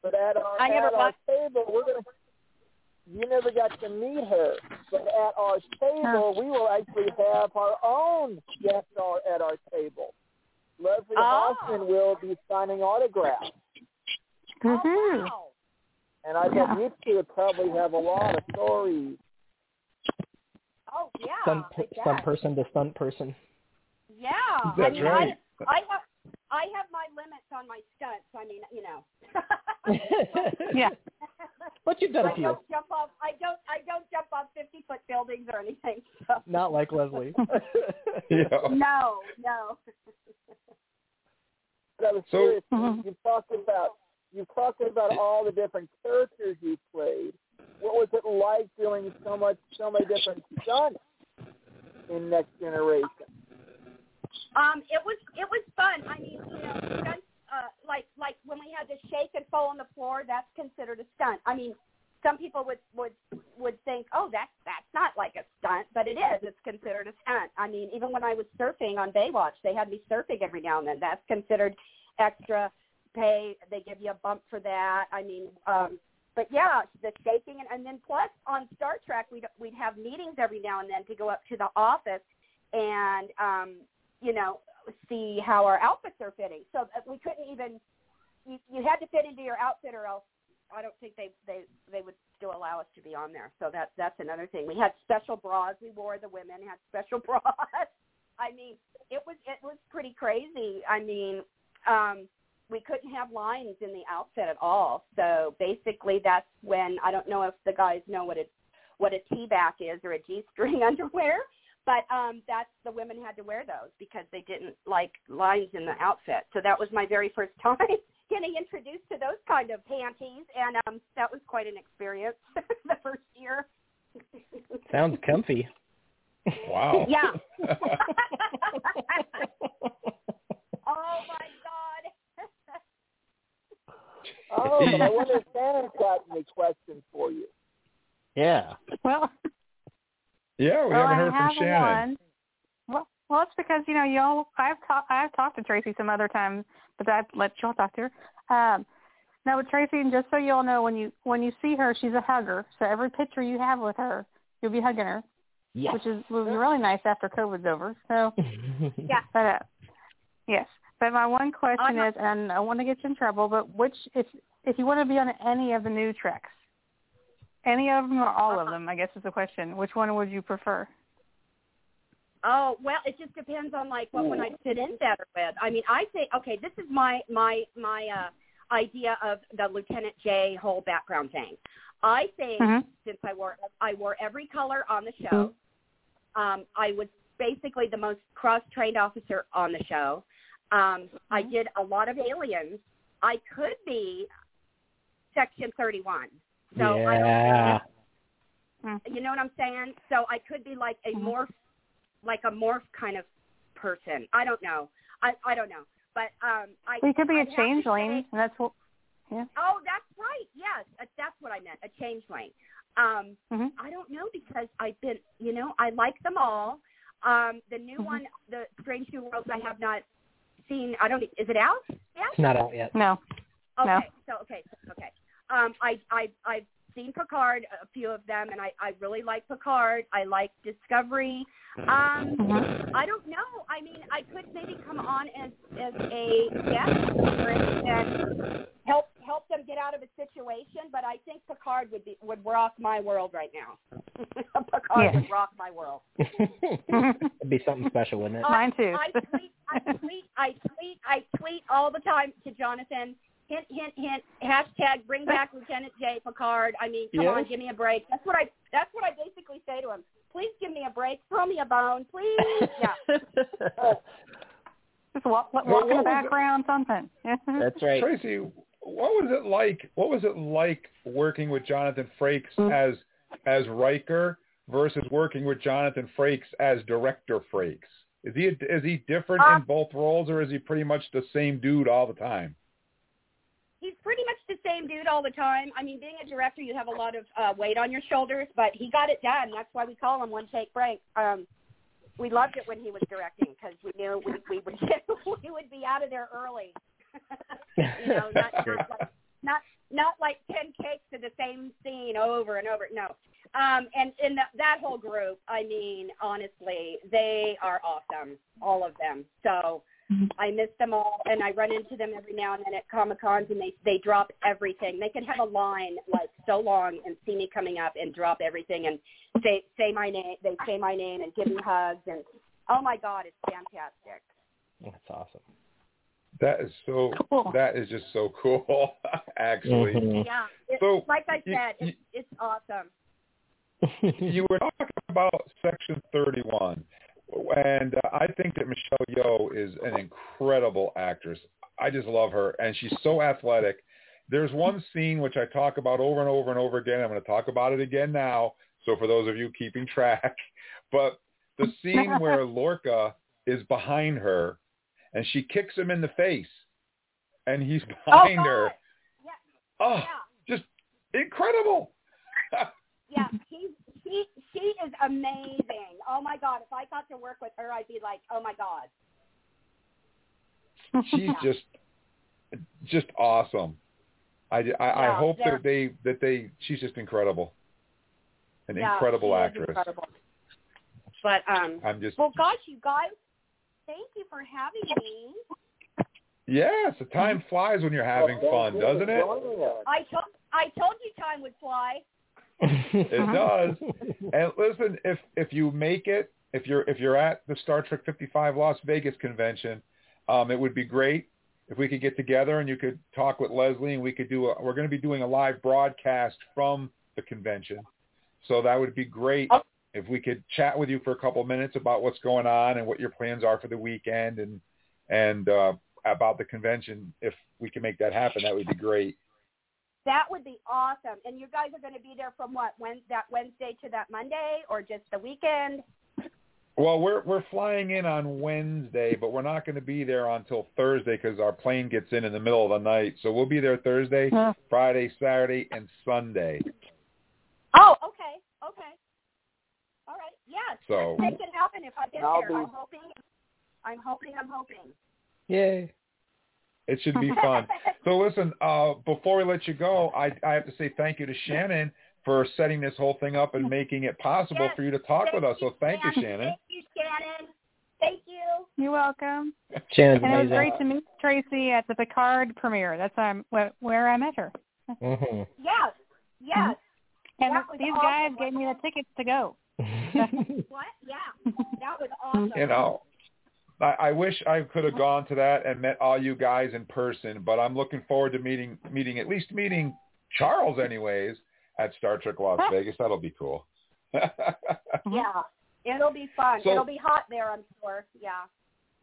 But at our table, we will actually have our own guest star at our table. Leslie Hoffman will be signing autographs. Mm-hmm. Oh, wow. And I bet you two would probably have a lot of stories. Oh, yeah. Stunt person to stunt person. Yeah. That's right. I have my limits on my stunts. I mean, you know. Yeah. But you've done a few. I don't jump off 50-foot buildings or anything. So. Not like Leslie. Yeah. No. That was serious. Mm-hmm. You've talked about all the different characters you played. What was it like doing so many different stunts in Next Generation? It was fun. I mean, you know, stunts, like when we had to shake and fall on the floor, that's considered a stunt. I mean, some people would think, oh, that's not like a stunt, but it is. It's considered a stunt. I mean, even when I was surfing on Baywatch, they had me surfing every now and then. That's considered extra pay. They give you a bump for that. I mean, but yeah, the shaking and then plus on Star Trek, we'd have meetings every now and then to go up to the office and you know, see how our outfits are fitting. So we couldn't even you had to fit into your outfit or else I don't think they would still allow us to be on there. So that's another thing. We had special bras. We wore the women had special bras. I mean, it was pretty crazy. I mean, we couldn't have lines in the outfit at all. So basically, that's when I don't know if the guys know what a T-back is or a G-string underwear, but that's the women had to wear those because they didn't like lines in the outfit. So that was my very first time getting introduced to those kind of panties, and that was quite an experience the first year. Sounds comfy. Wow. Yeah. Oh, my God. Oh, but I wonder if Santa's got any questions for you. Yeah. Well. Yeah, we haven't heard from Shannon. Well, it's because, you know, y'all, I've talked to Tracee some other times, but I've let y'all talk to her. Now, with Tracee, and just so y'all know, when you see her, she's a hugger. So every picture you have with her, you'll be hugging her, yes. Which is really nice after COVID's over. So, yeah. But, yes. But my one question is, and I don't want to get you in trouble, but which, if you want to be on any of the new treks, any of them or all of them, I guess is the question. Which one would you prefer? Oh, well, it just depends on, like, what one I fit in better with. I mean, I say, okay, this is my idea of the Lieutenant J whole background thing. I think since I wore every color on the show, I was basically the most cross-trained officer on the show. I did a lot of aliens. I could be Section 31. So yeah. I don't know. You know what I'm saying? So I could be like a morph, kind of person. I don't know. I don't know. But you could be a changeling. That's what. Yeah. Oh, that's right. Yes, that's what I meant. A changeling. I don't know because I've been. You know, I like them all. The new one, the Strange New Worlds, I have not seen. I don't. Is it out? Yeah. It's not out yet. No. Okay. No. So okay. I've seen Picard, a few of them, and I really like Picard. I like Discovery. I don't know. I mean, I could maybe come on as a guest and help them get out of a situation, but I think Picard would rock my world right now. Picard would rock my world. It'd be something special, wouldn't it? Mine too. I tweet all the time to Jonathan. Hint, hint, hint. Hashtag bring back Lieutenant J. Picard. I mean, come on, give me a break. That's what I basically say to him. Please give me a break. Throw me a bone, please. Yeah. Just walk in the background, something. That's right. Tracee, what was it like working with Jonathan Frakes as Riker versus working with Jonathan Frakes as Director Frakes? Is he different in both roles, or is he pretty much the same dude all the time? He's pretty much the same dude all the time. I mean, being a director, you have a lot of weight on your shoulders, but he got it done. That's why we call him One Take Break. We loved it when he was directing because we knew we would be out of there early. You know, not like 10 cakes of the same scene over and over. No, and in that whole group, I mean, honestly, they are awesome, all of them. So. I miss them all, and I run into them every now and then at Comic-Cons, and they drop everything. They can have a line, like, so long and see me coming up and drop everything and say my name and give me hugs, and oh, my God, it's fantastic. That's awesome. That is so cool. That is just so cool, actually. Mm-hmm. Yeah. So, like I said, it's awesome. You were talking about Section 31, and I think that Michelle Yeoh is an incredible actress. I just love her, and she's so athletic. There's one scene which I talk about over and over and over again. I'm going to talk about it again now, so for those of you keeping track. But the scene where Lorca is behind her, and she kicks him in the face, and he's behind her. Yeah. Oh, yeah. Just incredible. Yeah, she is amazing. Oh, my God. If I got to work with her, I'd be like, oh, my God. She's just awesome. I hope that she's just incredible. An incredible actress. Incredible. But, well, gosh, you guys, thank you for having me. Yes, the time flies when you're having fun, doesn't it? I told you time would fly. It does. And listen, if you make it, if you're at the Star Trek 55 Las Vegas convention, it would be great if we could get together and you could talk with Leslie, and we could we're going to be doing a live broadcast from the convention. So that would be great. Okay. If we could chat with you for a couple of minutes about what's going on and what your plans are for the weekend and about the convention, if we can make that happen, that would be great. That would be awesome. And you guys are going to be there from what, that Wednesday to that Monday, or just the weekend? Well, we're flying in on Wednesday, but we're not going to be there until Thursday because our plane gets in the middle of the night. So we'll be there Thursday, Friday, Saturday, and Sunday. Oh, okay. All right. Yes. So make it happen if I get there. I'm hoping. Yay. It should be fun. So listen, before we let you go, I have to say thank you to Shannon for setting this whole thing up and making it possible for you to talk with us. So thank you, Shannon. Thank you, Shannon. Thank you. You're welcome. Shannon's amazing. It was great to meet Tracee at the Picard premiere. That's where I met her. Mm-hmm. Yes. Mm-hmm. And these guys gave me the tickets to go. What? Yeah. That was awesome. You know, I wish I could have gone to that and met all you guys in person, but I'm looking forward to meeting Charles anyways at Star Trek Las Vegas. That'll be cool. Yeah. It'll be fun. So, it'll be hot there, I'm sure. Yeah.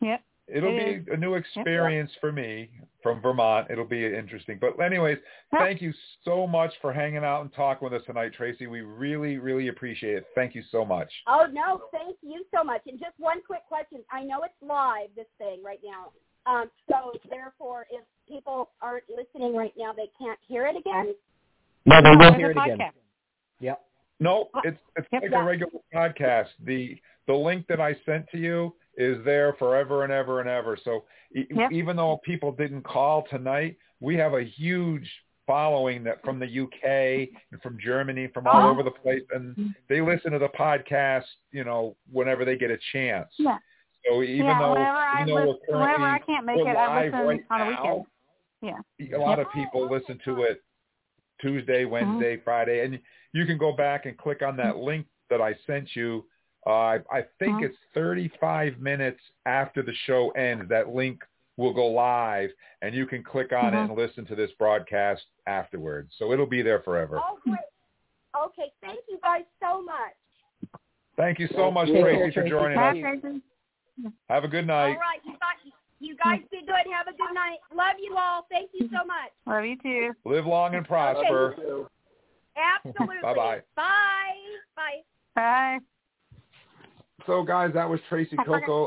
Yep. It'll be a new experience for me from Vermont. It'll be interesting. But anyways, thank you so much for hanging out and talking with us tonight, Tracee. We really, really appreciate it. Thank you so much. Oh, no, thank you so much. And just one quick question. I know it's live, this thing right now. So, therefore, if people aren't listening right now, they can't hear it again? No, they will hear it again. Yep. No, it's like a regular podcast. The link that I sent to you is there forever and ever and ever. So even though people didn't call tonight, we have a huge following that from the UK and from Germany, from all over the place, and they listen to the podcast, you know, whenever they get a chance. Yeah. So whenever I can't make it, I listen right on a weekend. Yeah. A lot of people listen to it Tuesday, Wednesday, Friday, and you can go back and click on that link that I sent you. I think it's 35 minutes after the show ends. That link will go live, and you can click on it and listen to this broadcast afterwards. So it'll be there forever. Oh, great. Okay, thank you guys so much. Thank you so much, Tracee, for joining us. Have a good night. All right, you guys be good. Have a good night. Love you all. Thank you so much. Love you too. Live long and prosper. Okay. Absolutely. Bye-bye. Bye. So, guys, that was Tracee Cocco.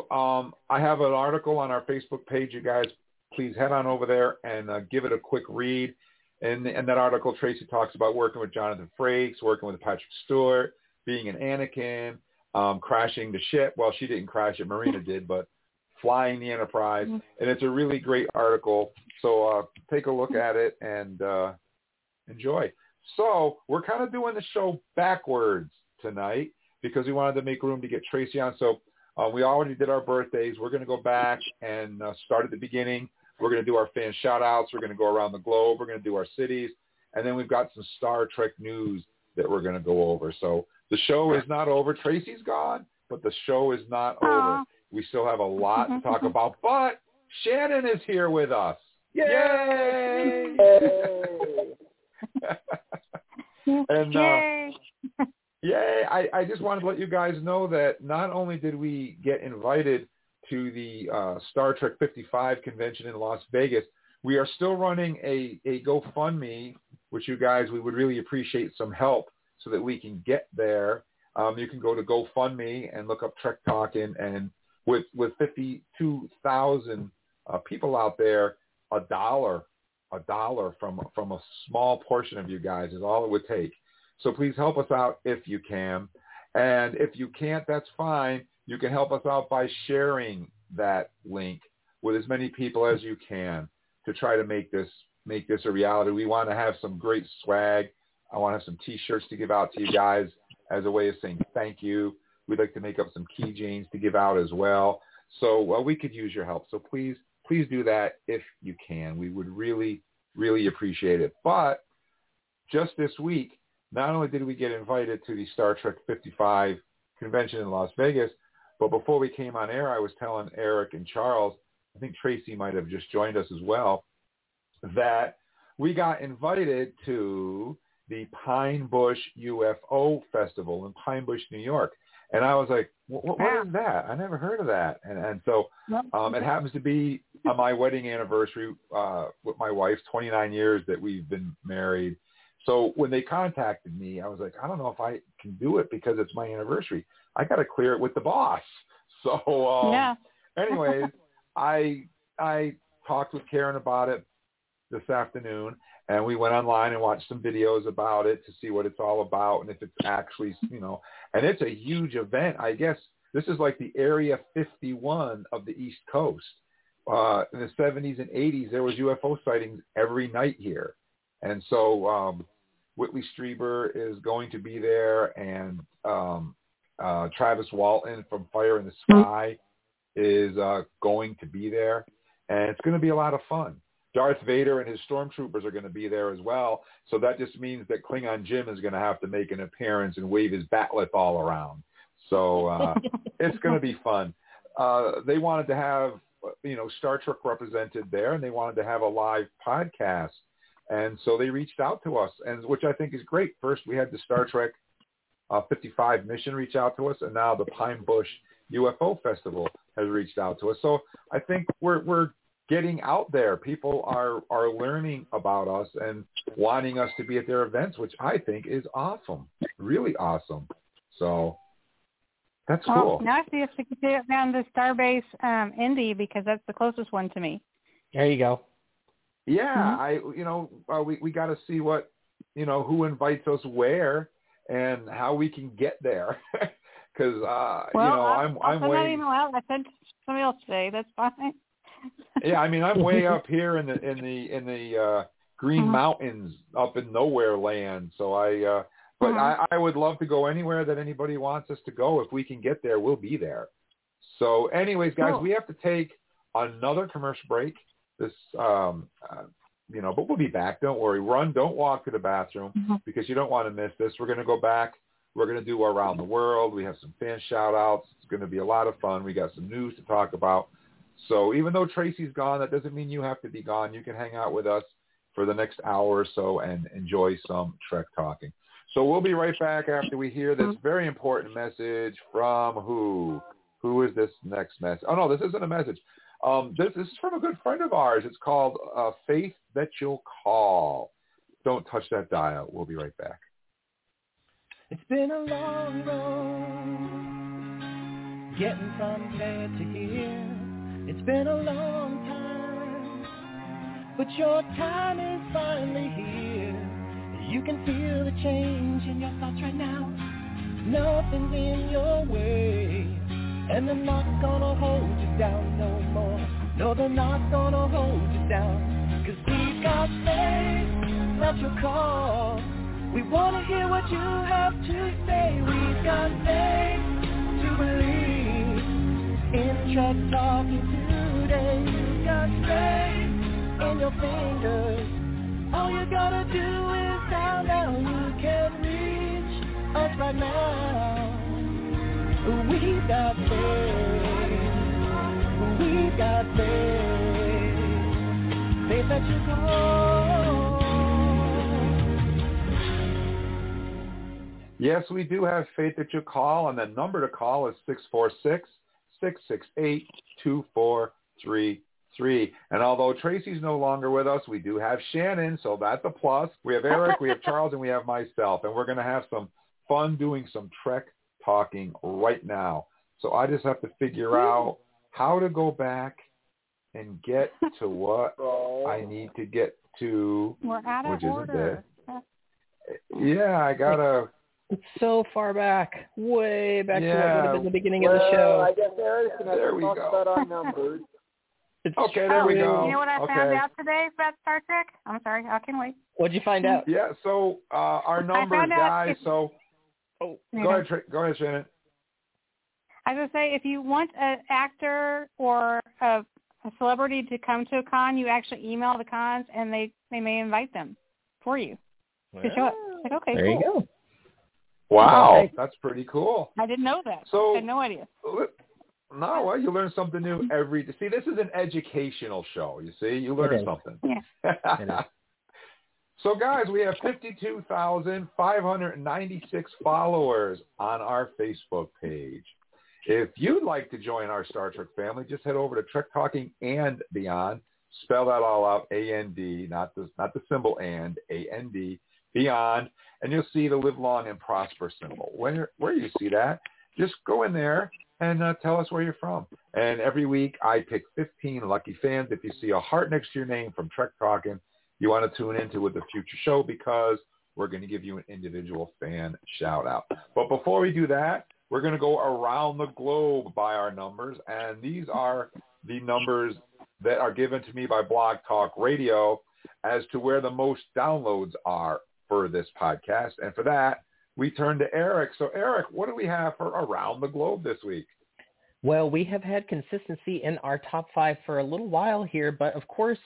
I have an article on our Facebook page. You guys, please head on over there and give it a quick read. In that article, Tracee talks about working with Jonathan Frakes, working with Patrick Stewart, being an Anakin, crashing the ship. Well, she didn't crash it. Marina did, but flying the Enterprise. And it's a really great article. So take a look at it and enjoy. So we're kind of doing the show backwards tonight, because we wanted to make room to get Tracee on. So we already did our birthdays. We're going to go back and start at the beginning. We're going to do our fan shout-outs. We're going to go around the globe. We're going to do our cities. And then we've got some Star Trek news that we're going to go over. So the show is not over. Tracee's gone, but the show is not over. We still have a lot to talk about, but Shannon is here with us. Yay! And yay! I just wanted to let you guys know that not only did we get invited to the Star Trek 55 convention in Las Vegas, we are still running a GoFundMe, which you guys, we would really appreciate some help so that we can get there. You can go to GoFundMe and look up Trek Talk, and with 52,000 people out there, a dollar from a small portion of you guys is all it would take. So please help us out if you can. And if you can't, that's fine. You can help us out by sharing that link with as many people as you can to try to make this a reality. We want to have some great swag. I want to have some T-shirts to give out to you guys as a way of saying thank you. We'd like to make up some key chains to give out as well. So we could use your help. So please do that if you can. We would really, really appreciate it. But just this week, not only did we get invited to the Star Trek 55 convention in Las Vegas, but before we came on air, I was telling Eric and Charles, I think Tracee might have just joined us as well, that we got invited to the Pine Bush UFO Festival in Pine Bush, New York. And I was like, what is that? I never heard of that. And so it happens to be on my wedding anniversary with my wife, 29 years that we've been married. So when they contacted me, I was like, I don't know if I can do it because it's my anniversary. I got to clear it with the boss. So anyways, I talked with Karen about it this afternoon, and we went online and watched some videos about it to see what it's all about and if it's actually, and it's a huge event. I guess this is like the Area 51 of the East Coast. In the 70s and 80s, there was UFO sightings every night here. And so Whitley Strieber is going to be there, and Travis Walton from Fire in the Sky is going to be there. And it's going to be a lot of fun. Darth Vader and his stormtroopers are going to be there as well. So that just means that Klingon Jim is going to have to make an appearance and wave his batlip all around. So it's going to be fun. They wanted to have, Star Trek represented there, and they wanted to have a live podcast. And so they reached out to us, and which I think is great. First, we had the Star Trek 55 mission reach out to us, and now the Pine Bush UFO Festival has reached out to us. So I think we're getting out there. People are learning about us and wanting us to be at their events, which I think is awesome, really awesome. So that's cool. Now I see if we can do it down to Starbase Indy, because that's the closest one to me. There you go. Yeah, we got to see what, who invites us where and how we can get there. Because, I'm way... Not even allowed. I said somebody else today. That's fine. Yeah, I mean, I'm way up here in the Green Mountains, up in nowhere land. So I would love to go anywhere that anybody wants us to go. If we can get there, we'll be there. So, anyways, guys, we have to take another commercial break. This, but we'll be back. Don't worry. Run, don't walk to the bathroom because you don't want to miss this. We're going to go back. We're going to do Around the World. We have some fan shout outs. It's going to be a lot of fun. We got some news to talk about. So even though Tracee's gone, that doesn't mean you have to be gone. You can hang out with us for the next hour or so and enjoy some Trek talking. So we'll be right back after we hear this very important message from who? Who is this next message? Oh, no, this isn't a message. This is from a good friend of ours. It's called Faith That You'll Call. Don't touch that dial. We'll be right back. It's been a long road getting from there to here. It's been a long time, but your time is finally here. You can feel the change in your thoughts right now. Nothing's in your way, and they're not gonna hold you down no more. No, they're not gonna hold you down, 'cause we got faith that you'll call. We wanna hear what you have to say. We've got faith to believe in Trek Talking today. You've got faith in your fingers. All you gotta do is dial now. You can reach us right now. We've got faith. faith, faith that you call. Yes, we do have faith that you call, and the number to call is 646-668-2433. And although Tracee's no longer with us, we do have Shannon, so that's a plus. We have Eric, we have Charles, and we have myself. And we're going to have some fun doing some Trek talking right now. So I just have to figure out how to go back and get to what I need to get to. We're out of order. Yeah, I got to... It's so far back, way back to what would have been the beginning of the show. I guess Eric's going to talk about our numbers. Okay, there we go. You know what I found out today about Star Trek? I'm sorry, I can wait. What'd you find out? Yeah, so our numbers, guys. So, go ahead, Shannon. I was going to say, if you want an actor or a celebrity to come to a con, you actually email the cons, and they may invite them for you to show up. Like, okay, there cool. you go. Wow, okay. That's pretty cool. I didn't know that. So, I had no idea. No, well, you learn something new every day. See, this is an educational show, you see. You learn something. Yeah. So, guys, we have 52,596 followers on our Facebook page. If you'd like to join our Star Trek family, just head over to Trek Talking and Beyond. Spell that all out, A-N-D, not the symbol and, A-N-D, Beyond, and you'll see the Live Long and Prosper symbol. Where you see that, just go in there and tell us where you're from. And every week I pick 15 lucky fans. If you see a heart next to your name from Trek Talking, you want to tune into with the future show because we're going to give you an individual fan shout out. But before we do that, we're going to go around the globe by our numbers. And these are the numbers that are given to me by Blog Talk Radio as to where the most downloads are for this podcast. And for that, we turn to Eric. So, Eric, what do we have for around the globe this week? Well, we have had consistency in our top five for a little while here, but of course,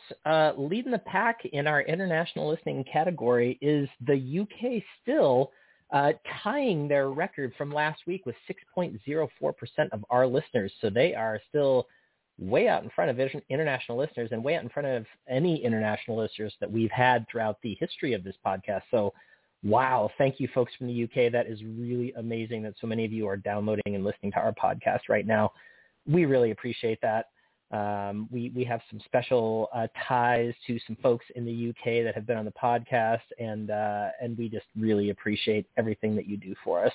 leading the pack in our international listening category is the UK still tying their record from last week with 6.04% of our listeners. So they are still way out in front of international listeners and way out in front of any international listeners that we've had throughout the history of this podcast. So, wow. Thank you, folks from the UK. That is really amazing that so many of you are downloading and listening to our podcast right now. We really appreciate that. We have some special ties to some folks in the UK that have been on the podcast, and we just really appreciate everything that you do for us.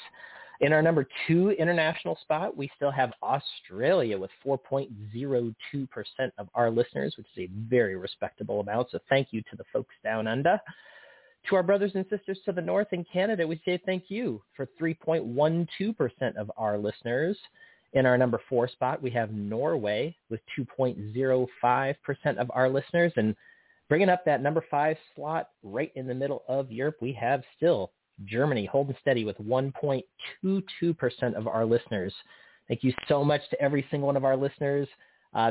In our number two international spot, we still have Australia with 4.02% of our listeners, which is a very respectable amount. So thank you to the folks down under. To our brothers and sisters to the north in Canada, we say thank you for 3.12% of our listeners. In our number four spot, we have Norway with 2.05% of our listeners. And bringing up that number five slot right in the middle of Europe, we have still Germany holding steady with 1.22% of our listeners. Thank you so much to every single one of our listeners.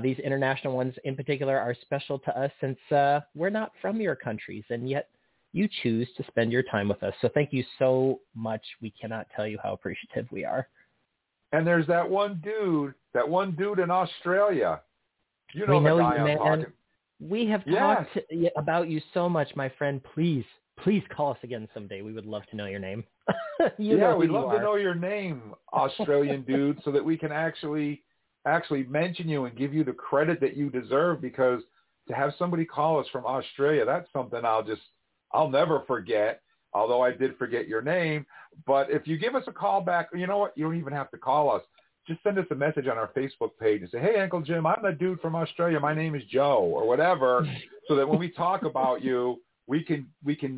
These international ones in particular are special to us since we're not from your countries, and yet you choose to spend your time with us. So thank you so much. We cannot tell you how appreciative we are. And there's that one dude in Australia. You know the guy I'm talking. We have talked about you so much, my friend. Please call us again someday. We would love to know your name. We'd love to know your name, Australian dude, so that we can actually mention you and give you the credit that you deserve, because to have somebody call us from Australia, that's something I'll never forget, although I did forget your name. But if you give us a call back, you know what? You don't even have to call us. Just send us a message on our Facebook page and say, hey, Uncle Jim, I'm the dude from Australia. My name is Joe, or whatever, so that when we talk about you, we can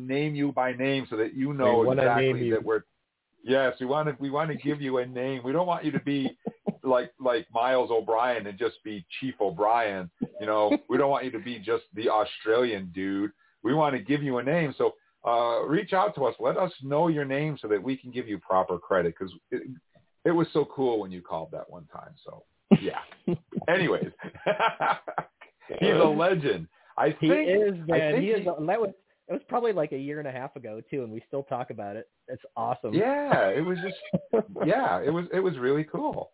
name you by name so that you know exactly that we're – yes, we want to give you a name. We don't want you to be like Miles O'Brien and just be Chief O'Brien. You know, we don't want you to be just the Australian dude. We want to give you a name, so reach out to us. Let us know your name so that we can give you proper credit, because it was so cool when you called that one time. So, yeah. Anyways, he's a legend. He is, man. That was probably like a year and a half ago, too, and we still talk about it. It's awesome. Yeah, it was really cool.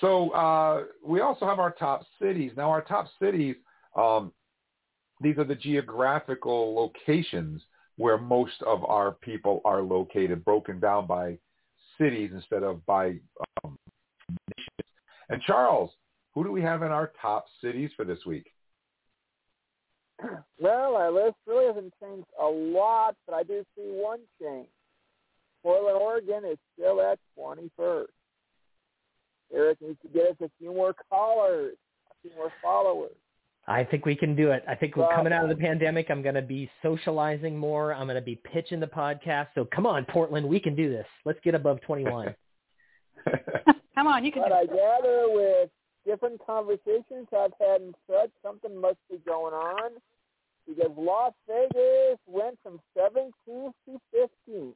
So we also have our top cities. Now, our top cities, these are the geographical locations where most of our people are located, broken down by cities instead of by nations. And Charles, who do we have in our top cities for this week? Well, our list really hasn't changed a lot, but I do see one change. Portland, Oregon is still at 21st. Eric needs to get us a few more callers, a few more followers. I think we can do it. I think we're coming out of the pandemic. I'm going to be socializing more. I'm going to be pitching the podcast. So come on, Portland, we can do this. Let's get above 21. Come on, you can do it. But I gather with different conversations I've had in such, something must be going on, because Las Vegas went from 17th to 15th.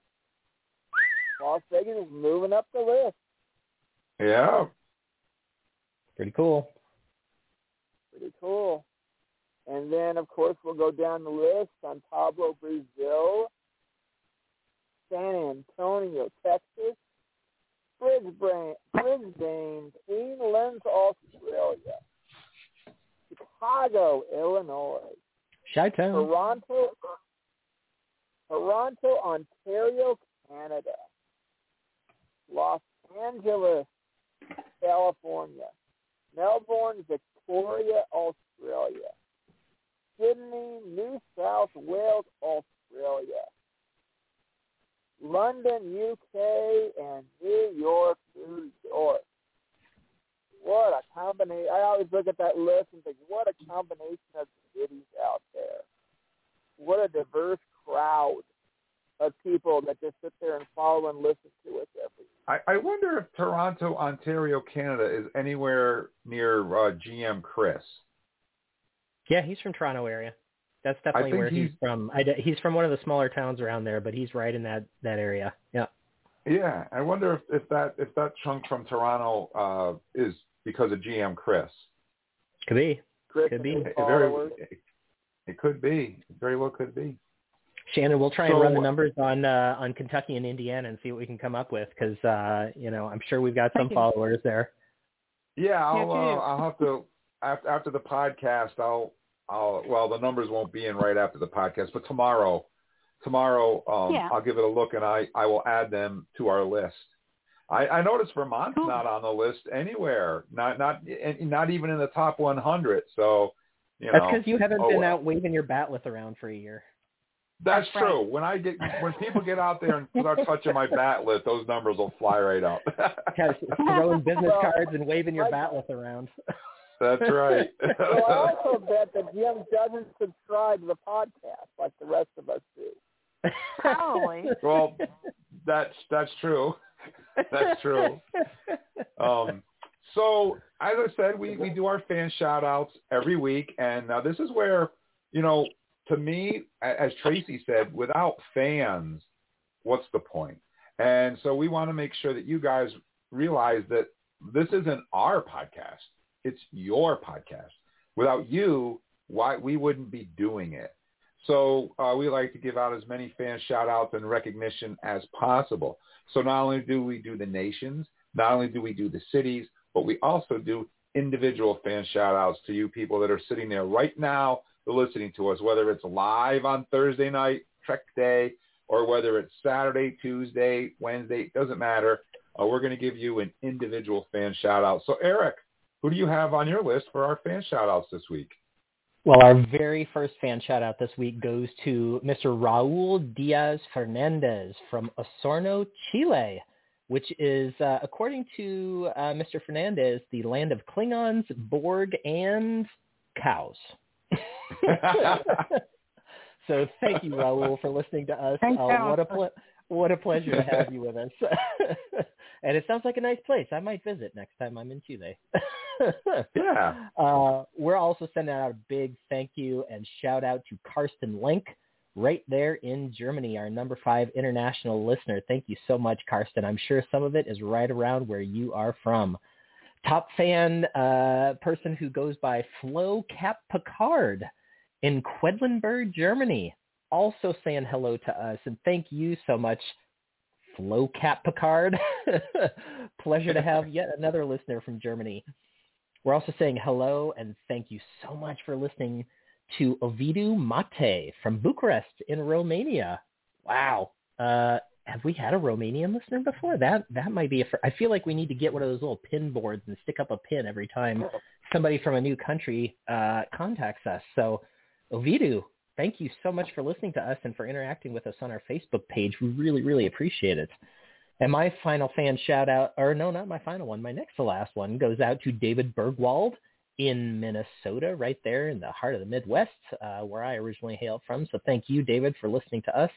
Las Vegas is moving up the list. Yeah. Pretty cool. Pretty cool. And then, of course, we'll go down the list. San Pablo, Brazil. San Antonio, Texas. Brisbane, Queensland, Australia. Chicago, Illinois. Chi-town. Toronto, Ontario, Canada. Los Angeles, California. Melbourne, Victoria, Australia. Sydney, New South Wales, Australia. London, UK, and New York, New York. What a combination. I always look at that list and think, what a combination of cities out there. What a diverse crowd of people that just sit there and follow and listen to us every week. I wonder if Toronto, Ontario, Canada is anywhere near GM Chris. Yeah, he's from Toronto area. That's definitely where he's from. He's from one of the smaller towns around there, but he's right in that area. Yeah. Yeah, I wonder if that chunk from Toronto is because of GM Chris. Could be. Very well could be. Shannon, we'll try and run the numbers on Kentucky and Indiana and see what we can come up with, because I'm sure we've got some followers there. Yeah, I'll have to after the podcast. Well, the numbers won't be in right after the podcast, but tomorrow, I'll give it a look, and I will add them to our list. I noticed Vermont's not on the list anywhere, not even in the top 100. So, that's because you haven't been out waving your batleth around for a year. That's true. Right. When people get out there and start touching my batleth, those numbers will fly right up. Throwing business cards and waving your batleth around. That's right. Well, I also bet that Jim doesn't subscribe to the podcast like the rest of us do. Probably. Well, that's true. That's true. So, as I said, we do our fan shout-outs every week, and this is where, to me, as Tracee said, without fans, what's the point? And so we want to make sure that you guys realize that this isn't our podcast. It's your podcast. Without you, why we wouldn't be doing it. So we like to give out as many fan shout-outs and recognition as possible. So not only do we do the nations, not only do we do the cities, but we also do individual fan shout-outs to you people that are sitting there right now listening to us, whether it's live on Thursday night, Trek Day, or whether it's Saturday, Tuesday, Wednesday, it doesn't matter. We're going to give you an individual fan shout-out. So, Eric, who do you have on your list for our fan shout-outs this week? Well, our very first fan shout-out this week goes to Mr. Raul Diaz Fernandez from Osorno, Chile, which is, according to Mr. Fernandez, the land of Klingons, Borg, and cows. So thank you, Raul, for listening to us. What a pleasure to have you with us. And it sounds like a nice place. I might visit next time I'm in Chile. Yeah. We're also sending out a big thank you and shout out to Karsten Lenk right there in Germany, our number 5 international listener. Thank you so much, Karsten. I'm sure some of it is right around where you are from. Top fan person who goes by Flo Cap Picard in Quedlinburg, Germany, also saying hello to us. And thank you so much, Flo Cap Picard. Pleasure to have yet another listener from Germany. We're also saying hello and thank you so much for listening to Ovidiu Mate from Bucharest in Romania. Wow. Have we had a Romanian listener before? That might be a I feel like we need to get one of those little pin boards and stick up a pin every time somebody from a new country contacts us. So, Ovidiu, thank you so much for listening to us and for interacting with us on our Facebook page. We really, really appreciate it. And my final fan shout out, or no, not my final one, my next to last one goes out to David Bergwald in Minnesota, right there in the heart of the Midwest, where I originally hail from. So thank you, David, for listening to us.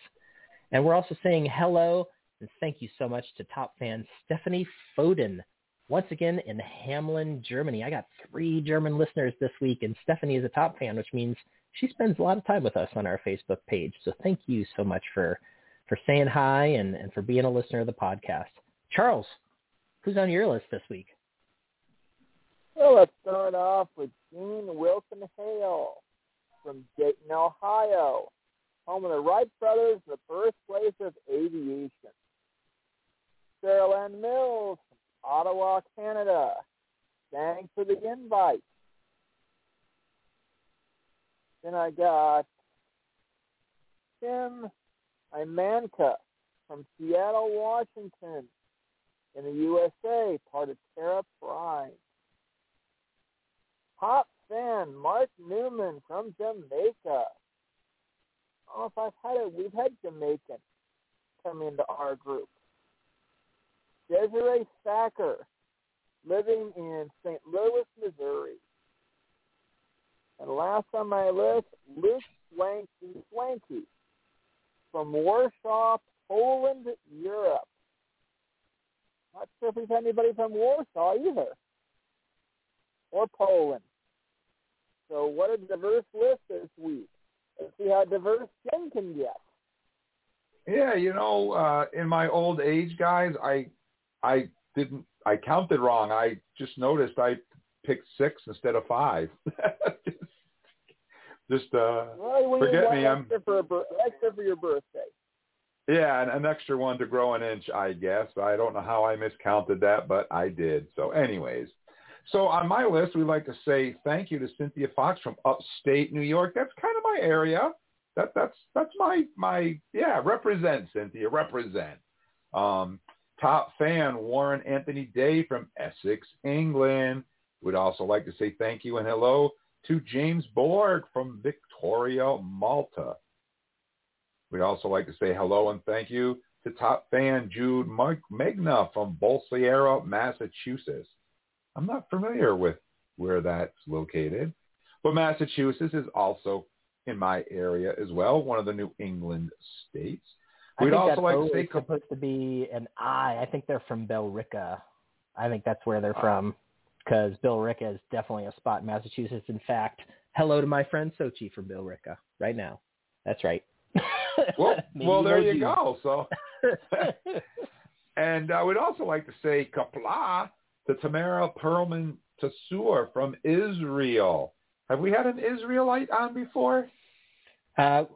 And we're also saying hello and thank you so much to top fan Stephanie Foden, once again in Hamelin, Germany. I got 3 German listeners this week, and Stephanie is a top fan, which means she spends a lot of time with us on our Facebook page. So thank you so much for saying hi and for being a listener of the podcast. Charles, who's on your list this week? Well, let's start off with Dean Wilson-Hale from Dayton, Ohio, home of the Wright brothers, the birthplace of aviation. Sarah Lynn Mills from Ottawa, Canada. Thanks for the invite. Then I got Tim Imanka from Seattle, Washington, in the USA, part of Terra Prime. Pop fan Mark Newman from Jamaica. Oh, if I've had it, we've had Jamaican come into our group. Desiree Sacker, living in St. Louis, Missouri. And last on my list, Luke Swanky from Warsaw, Poland, Europe. Not sure if we've had anybody from Warsaw either, or Poland. So what a diverse list this week. Let's see how diverse Jen can get. Yeah, in my old age, guys, I counted wrong. I just noticed I picked 6 instead of 5. Forget me. Extra for your birthday. Yeah, an extra one to grow an inch, I guess. I don't know how I miscounted that, but I did. So anyways. So on my list, we'd like to say thank you to Cynthia Fox from upstate New York. That's kind of my area. That's my represent, Cynthia, represent. Top fan Warren Anthony Day from Essex, England. We'd also like to say thank you and hello to James Borg from Victoria, Malta. We'd also like to say hello and thank you to top fan Jude Magna from Bolsera, Massachusetts. I'm not familiar with where that's located, but Massachusetts is also in my area as well, one of the New England states. We'd also like to say supposed to be an I. I think they're from Billerica. I think that's where they're from, because Billerica is definitely a spot in Massachusetts. In fact, hello to my friend Sochi from Billerica right now. That's right. Well, there you go. So, and I would also like to say kapla to Tamara Perlman Tassur from Israel. Have we had an Israelite on before?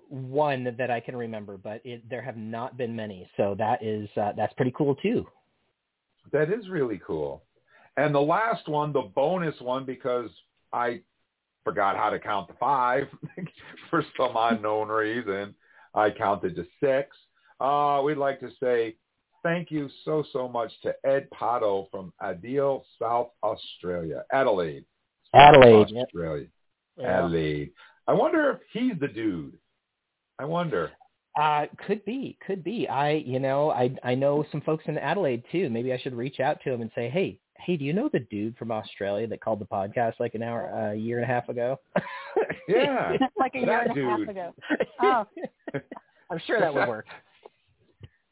One that I can remember, but there have not been many. So that's pretty cool too. That is really cool. And the last one, the bonus one, because I forgot how to count to 5 for some unknown reason. I counted to 6. We'd like to say thank you so much to Ed Potto from Adelaide, South Australia. Adelaide. I wonder if he's the dude. I wonder. Could be. I know some folks in Adelaide too. Maybe I should reach out to him and say, hey, do you know the dude from Australia that called the podcast like a year and a half ago? Yeah, like a year and a half ago. Oh, I'm sure that would work.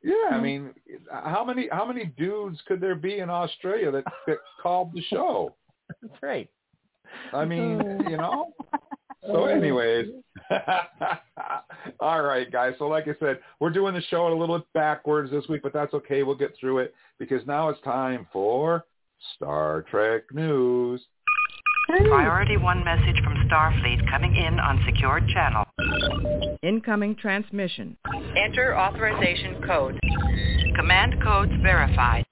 Yeah, I mean, how many dudes could there be in Australia that called the show? That's right. I mean, So anyways, all right, guys. So like I said, we're doing the show a little bit backwards this week, but that's okay. We'll get through it because now it's time for Star Trek News. Priority 1 message from Starfleet coming in on secured channel. Incoming transmission. Enter authorization code. Command codes verified.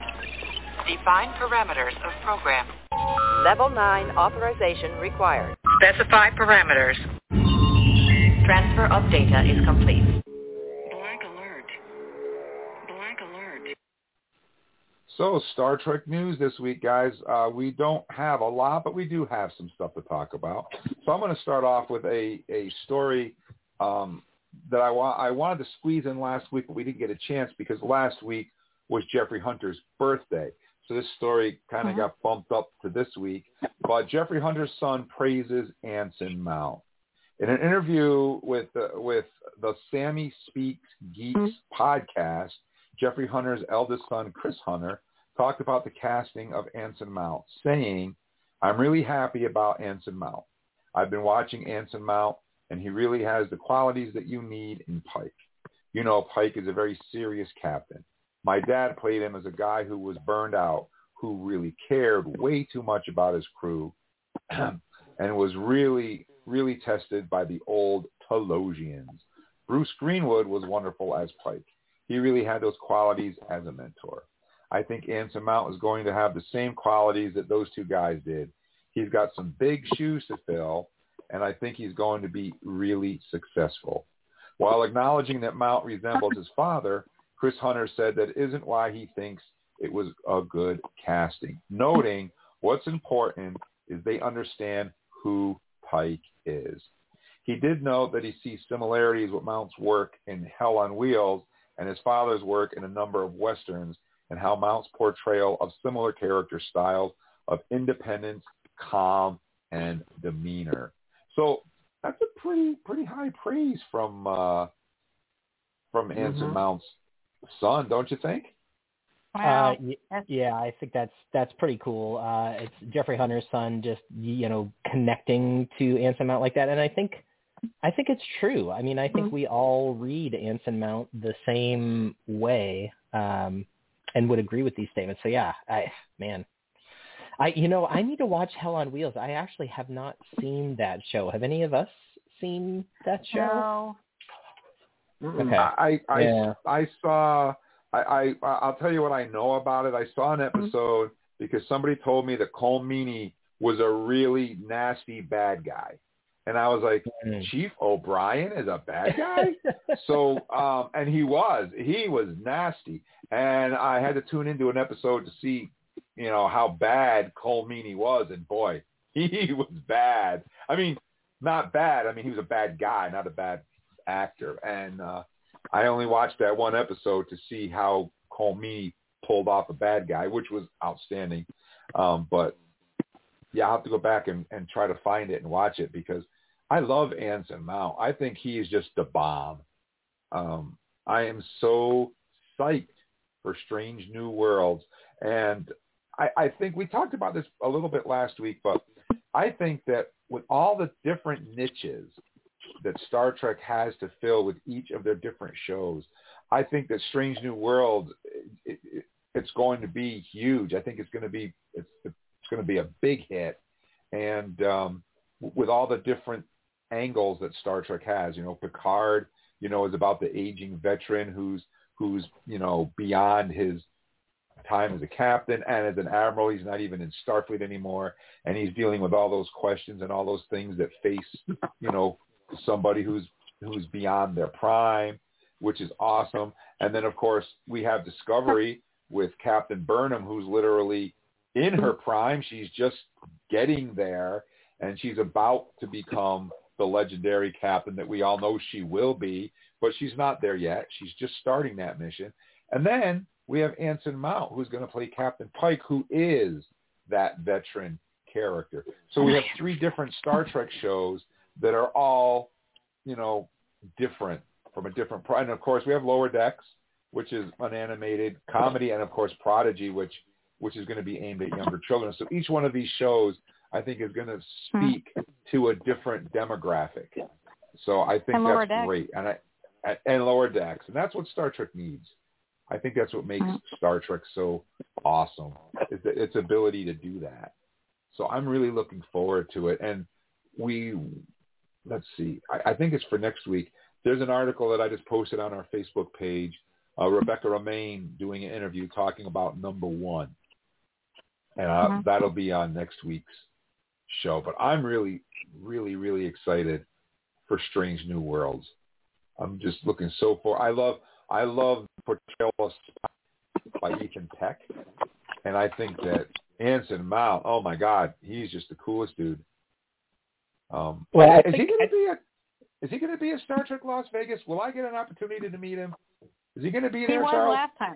Define parameters of program. Level 9 authorization required. Specify parameters. Transfer of data is complete. Black alert. Black alert. So, Star Trek news this week, guys. We don't have a lot, but we do have some stuff to talk about. So I'm going to start off with a story that I wanted to squeeze in last week, but we didn't get a chance because last week was Jeffrey Hunter's birthday. So this story kind of got bumped up to this week. But Jeffrey Hunter's son praises Anson Mount. In an interview with the Sammy Speaks Geeks podcast, Jeffrey Hunter's eldest son, Chris Hunter, talked about the casting of Anson Mount, saying, "I'm really happy about Anson Mount. I've been watching Anson Mount, and he really has the qualities that you need in Pike. You know, Pike is a very serious captain. My dad played him as a guy who was burned out, who really cared way too much about his crew and was really, really tested by the old Telosians. Bruce Greenwood was wonderful as Pike. He really had those qualities as a mentor. I think Anson Mount is going to have the same qualities that those two guys did. He's got some big shoes to fill, and I think he's going to be really successful." While acknowledging that Mount resembles his father, Chris Hunter said that isn't why he thinks it was a good casting, noting what's important is they understand who Pike is. He did note that he sees similarities with Mount's work in Hell on Wheels and his father's work in a number of Westerns, and how Mount's portrayal of similar character styles of independence, calm, and demeanor. So that's a pretty high praise from Anson Mount's son, don't you think? Wow. Yeah, I think that's pretty cool. It's Jeffrey Hunter's son, just connecting to Anson Mount like that, and I think it's true. I mean, I think we all read Anson Mount the same way, and would agree with these statements. So yeah, I need to watch Hell on Wheels. I actually have not seen that show. Have any of us seen that show? No. Okay. I'll tell you what I know about it. I saw an episode because somebody told me that Colm Meaney was a really nasty bad guy. And I was like, Chief O'Brien is a bad guy? So, and he was nasty. And I had to tune into an episode to see, how bad Colm Meaney was. And boy, he was bad. I mean, not bad. I mean, he was a bad guy, not a bad actor. And I only watched that one episode to see how Colm Meaney pulled off a bad guy, which was outstanding. But yeah, I'll have to go back and try to find it and watch it, because I love Anson Mount. I think he is just the bomb. I am so psyched for Strange New Worlds. And I think we talked about this a little bit last week, but I think that with all the different niches that Star Trek has to fill with each of their different shows, I think that Strange New Worlds, it's going to be huge. I think it's going to be a big hit, and with all the different angles that Star Trek has, Picard, is about the aging veteran who's beyond his time as a captain, and as an admiral, he's not even in Starfleet anymore, and he's dealing with all those questions and all those things that face, somebody who's beyond their prime, which is awesome. And then, of course, we have Discovery with Captain Burnham, who's literally in her prime. She's just getting there, and she's about to become the legendary captain that we all know she will be, but she's not there yet. She's just starting that mission. And then we have Anson Mount, who's going to play Captain Pike, who is that veteran character. So we have three different Star Trek shows that are all, different from a different prime. And of course, we have Lower Decks, which is an animated comedy, and of course, Prodigy, which is going to be aimed at younger children. So each one of these shows, I think, is going to speak to a different demographic. So I think that's great. And Lower Decks, and that's what Star Trek needs. I think that's what makes Star Trek so awesome, is its ability to do that. So I'm really looking forward to it, and let's see. I think it's for next week. There's an article that I just posted on our Facebook page Rebecca Romaine doing an interview talking about Number One. And that'll be on next week's show. But I'm really, really, really excited for Strange New Worlds. I'm just looking so far. I love the portrayal of Spock by Ethan Peck. And I think that Anson Mount, oh my God, he's just the coolest dude. Well, is he going to be at Star Trek Las Vegas? Will I get an opportunity to meet him? Is he going to be there, Charles? He won last time.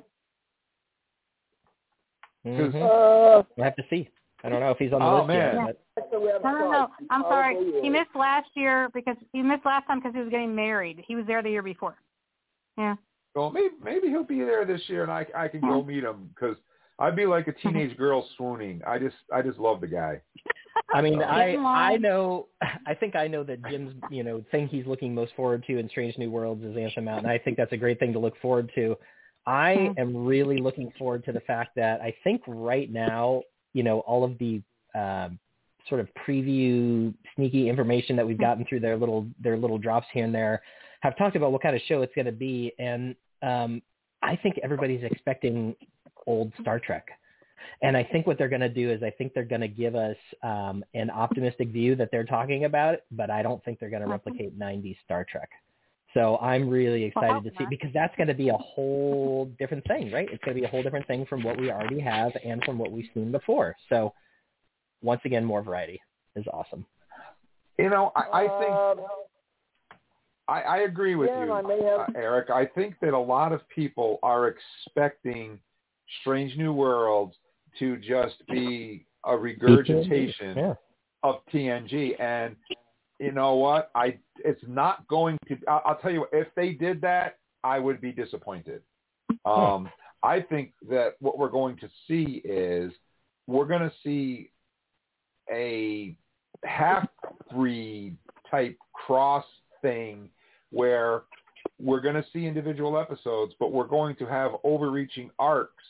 We'll have to see. I don't know if he's on the list yet. No. I'm sorry. He missed last year because he missed last time because he was getting married. He was there the year before. Yeah. Well, maybe he'll be there this year, and I can go meet him because I'd be like a teenage girl swooning. I just love the guy. I mean, I think I know that Jim's, thing he's looking most forward to in Strange New Worlds is Anson Mount, and I think that's a great thing to look forward to. I am really looking forward to the fact that I think right now, all of the sort of preview sneaky information that we've gotten through their little drops here and there have talked about what kind of show it's going to be. And I think everybody's expecting old Star Trek. And I think what they're going to do is I think they're going to give us an optimistic view that they're talking about, but I don't think they're going to replicate 90s Star Trek. So I'm really excited to see, because that's going to be a whole different thing, right? It's going to be a whole different thing from what we already have and from what we've seen before. So once again, more variety is awesome. I think I agree with you, Eric. I think that a lot of people are expecting Strange New Worlds to just be a regurgitation of TNG. And you know what? It's not going to – I'll tell you what, if they did that, I would be disappointed. I think that what we're going to see is we're going to see a half-breed type cross thing where we're going to see individual episodes, but we're going to have overreaching arcs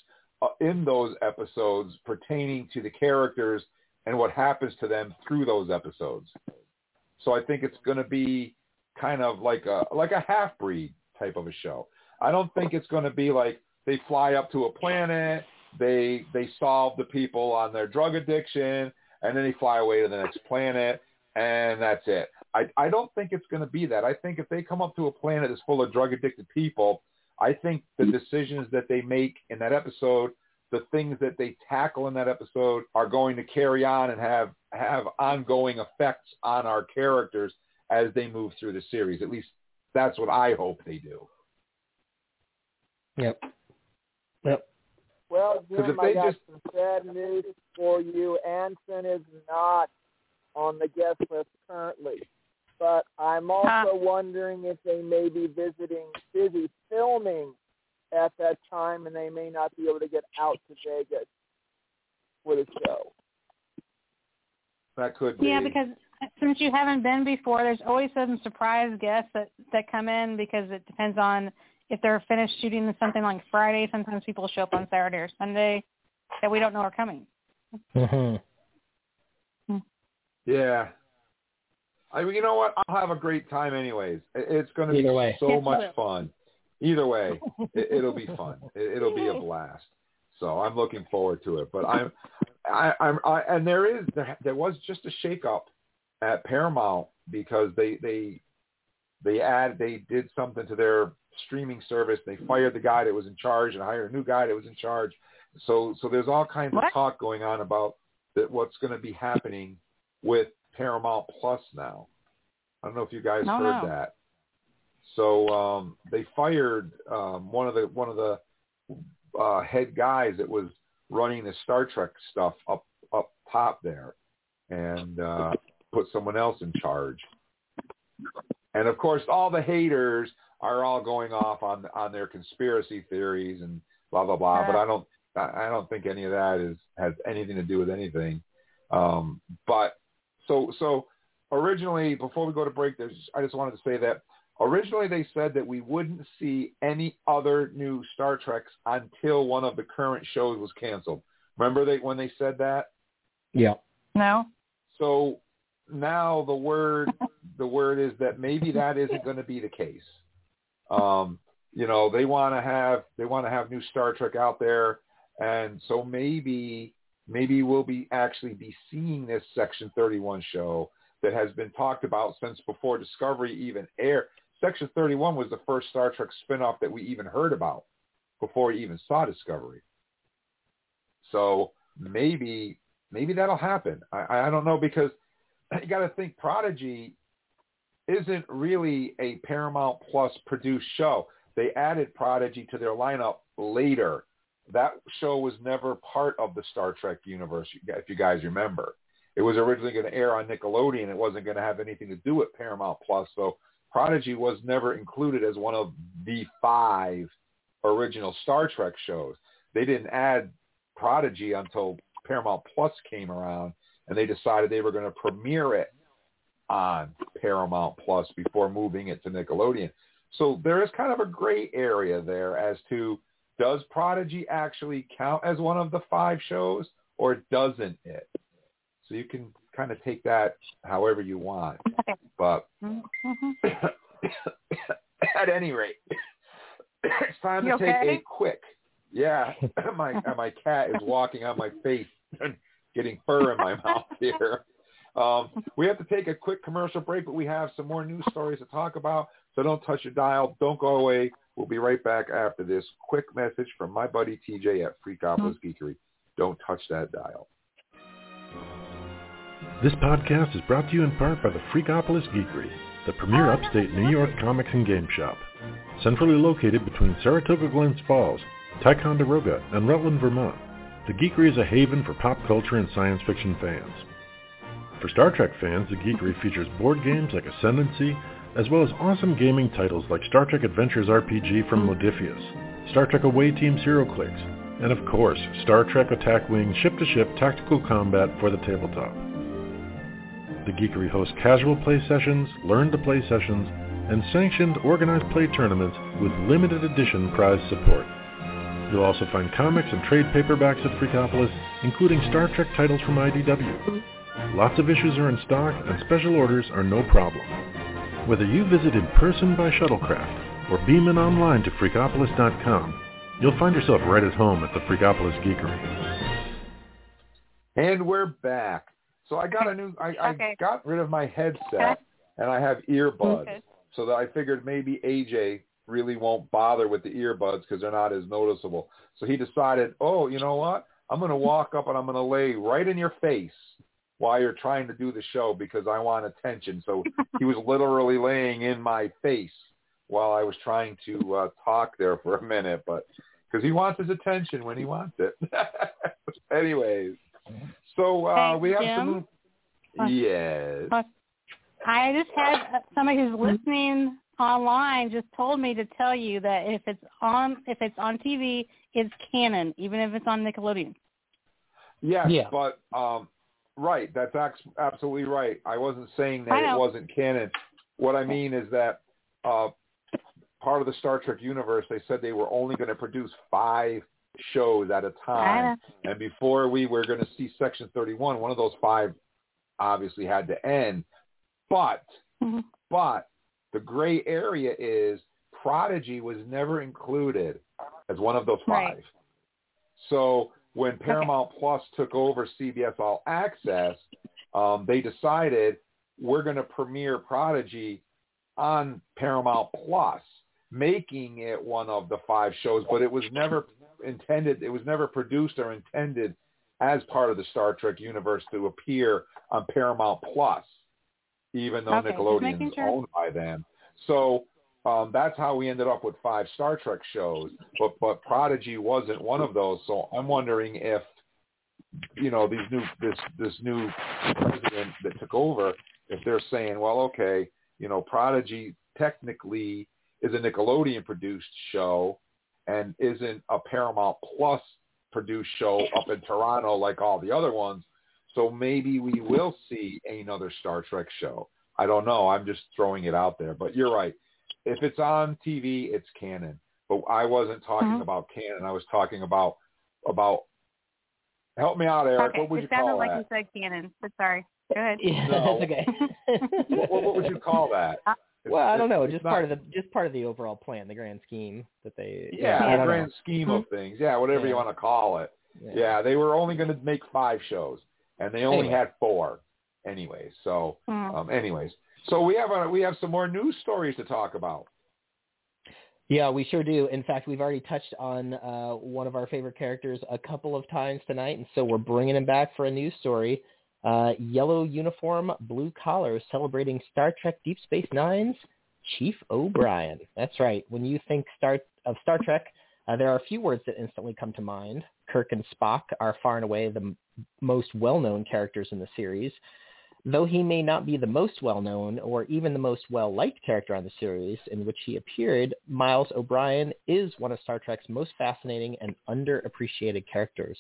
in those episodes pertaining to the characters and what happens to them through those episodes. So I think it's going to be kind of like a half-breed type of a show. I don't think it's going to be like they fly up to a planet, they solve the people on their drug addiction, and then they fly away to the next planet, and that's it. I don't think it's going to be that. I think if they come up to a planet that's full of drug-addicted people, I think the decisions that they make in that episode, the things that they tackle in that episode are going to carry on and have ongoing effects on our characters as they move through the series. At least that's what I hope they do. Yep. Well, Jim, I got some sad news for you. Anson is not on the guest list currently. But I'm also wondering if they may be busy filming at that time, and they may not be able to get out to Vegas for the show. That could be. Yeah, because since you haven't been before, there's always some surprise guests that come in because it depends on if they're finished shooting something like Friday. Sometimes people show up on Saturday or Sunday that we don't know are coming. Yeah. You know what? I'll have a great time anyways. It's going to be so much fun. Either way, it'll be fun. It'll be a blast. So I'm looking forward to it. But there was just a shakeup at Paramount because they did something to their streaming service. They fired the guy that was in charge and hired a new guy that was in charge. So there's all kinds of talk going on about that what's going to be happening with Paramount Plus now. I don't know if you guys heard that. So they fired one of the head guys that was running the Star Trek stuff up top there, and put someone else in charge. And of course, all the haters are all going off on their conspiracy theories and blah blah blah. But I don't think any of that has anything to do with anything. But originally, before we go to break, I just wanted to say that. Originally, they said that we wouldn't see any other new Star Treks until one of the current shows was canceled. Remember when they said that? Yeah. No. So now the word is that maybe that isn't going to be the case. you know, they want to have new Star Trek out there. And so maybe we'll actually be seeing this Section 31 show that has been talked about since before Discovery even aired. Section 31 was the first Star Trek spinoff that we even heard about before we even saw Discovery. So maybe that'll happen. I don't know, because you got to think Prodigy isn't really a Paramount Plus produced show. They added Prodigy to their lineup later. That show was never part of the Star Trek universe, if you guys remember. It was originally going to air on Nickelodeon. It wasn't going to have anything to do with Paramount Plus. So Prodigy was never included as one of the 5 original Star Trek shows. They didn't add Prodigy until Paramount Plus came around, and they decided they were going to premiere it on Paramount Plus before moving it to Nickelodeon. So there is kind of a gray area there as to, does Prodigy actually count as one of the 5 shows, or doesn't it? So you can kind of take that however you want. But at any rate, it's time to take a quick. Yeah, my cat is walking on my face and getting fur in my mouth here. We have to take a quick commercial break, but we have some more news stories to talk about. So don't touch your dial. Don't go away. We'll be right back after this quick message from my buddy TJ at Freakopolis Geekery. Don't touch that dial. This podcast is brought to you in part by the Freakopolis Geekery, the premier upstate New York comics and game shop. Centrally located between Saratoga Glens Falls, Ticonderoga, and Rutland, Vermont, the Geekery is a haven for pop culture and science fiction fans. For Star Trek fans, the Geekery features board games like Ascendancy, as well as awesome gaming titles like Star Trek Adventures RPG from Modiphius, Star Trek Away Team's HeroClix, and of course, Star Trek Attack Wing ship-to-ship tactical combat for the tabletop. The Geekery hosts casual play sessions, learn-to-play sessions, and sanctioned organized play tournaments with limited edition prize support. You'll also find comics and trade paperbacks at Freakopolis, including Star Trek titles from IDW. Lots of issues are in stock, and special orders are no problem. Whether you visit in person by shuttlecraft or beam in online to Freakopolis.com, you'll find yourself right at home at the Freakopolis Geekery. And we're back. So I got I got rid of my headset, and I have earbuds, so that I figured maybe AJ really won't bother with the earbuds because they're not as noticeable. So he decided, oh, you know what? I'm going to walk up and I'm going to lay right in your face while you're trying to do the show because I want attention. So he was literally laying in my face while I was trying to talk there for a minute, but because he wants his attention when he wants it. Anyways, so we have some... Yes. I just had somebody who's listening online just told me to tell you that if it's on TV, it's canon, even if it's on Nickelodeon. Yes, but... Right. That's absolutely right. I wasn't saying that it wasn't canon. What I mean is that part of the Star Trek universe, they said they were only going to produce 5 shows at a time. And before we were going to see Section 31, one of those 5 obviously had to end. But the gray area is Prodigy was never included as one of those 5. Right. So... when Paramount Plus took over CBS All Access, they decided we're going to premiere Prodigy on Paramount Plus, making it one of the 5 shows, but it was never intended, it was never produced or intended as part of the Star Trek universe to appear on Paramount Plus, even though Nickelodeon is owned by them. So... that's how we ended up with 5 Star Trek shows, but Prodigy wasn't one of those. So I'm wondering if, you know, this new president that took over, if they're saying, well, okay, you know, Prodigy technically is a Nickelodeon produced show and isn't a Paramount Plus produced show up in Toronto like all the other ones. So maybe we will see another Star Trek show. I don't know. I'm just throwing it out there, but you're right. If it's on TV, it's canon. But I wasn't talking about canon. I was talking about. Help me out, Eric. Okay. What would you call that? It sounded like you said canon, but sorry. Go ahead. Yeah, no. That's okay. What would you call that? Well, I don't know. Just part of the overall plan, the grand scheme that they. Yeah, the grand scheme of things. Yeah, whatever you want to call it. Yeah, they were only going to make 5 shows, and they only had 4. Anyways, so we have some more news stories to talk about. Yeah, we sure do. In fact, we've already touched on one of our favorite characters a couple of times tonight, and so we're bringing him back for a news story. Yellow uniform, blue collar, celebrating Star Trek Deep Space Nine's Chief O'Brien. That's right. When you think of Star Trek, there are a few words that instantly come to mind. Kirk and Spock are far and away the most well-known characters in the series. Though he may not be the most well-known or even the most well-liked character on the series in which he appeared, Miles O'Brien is one of Star Trek's most fascinating and underappreciated characters.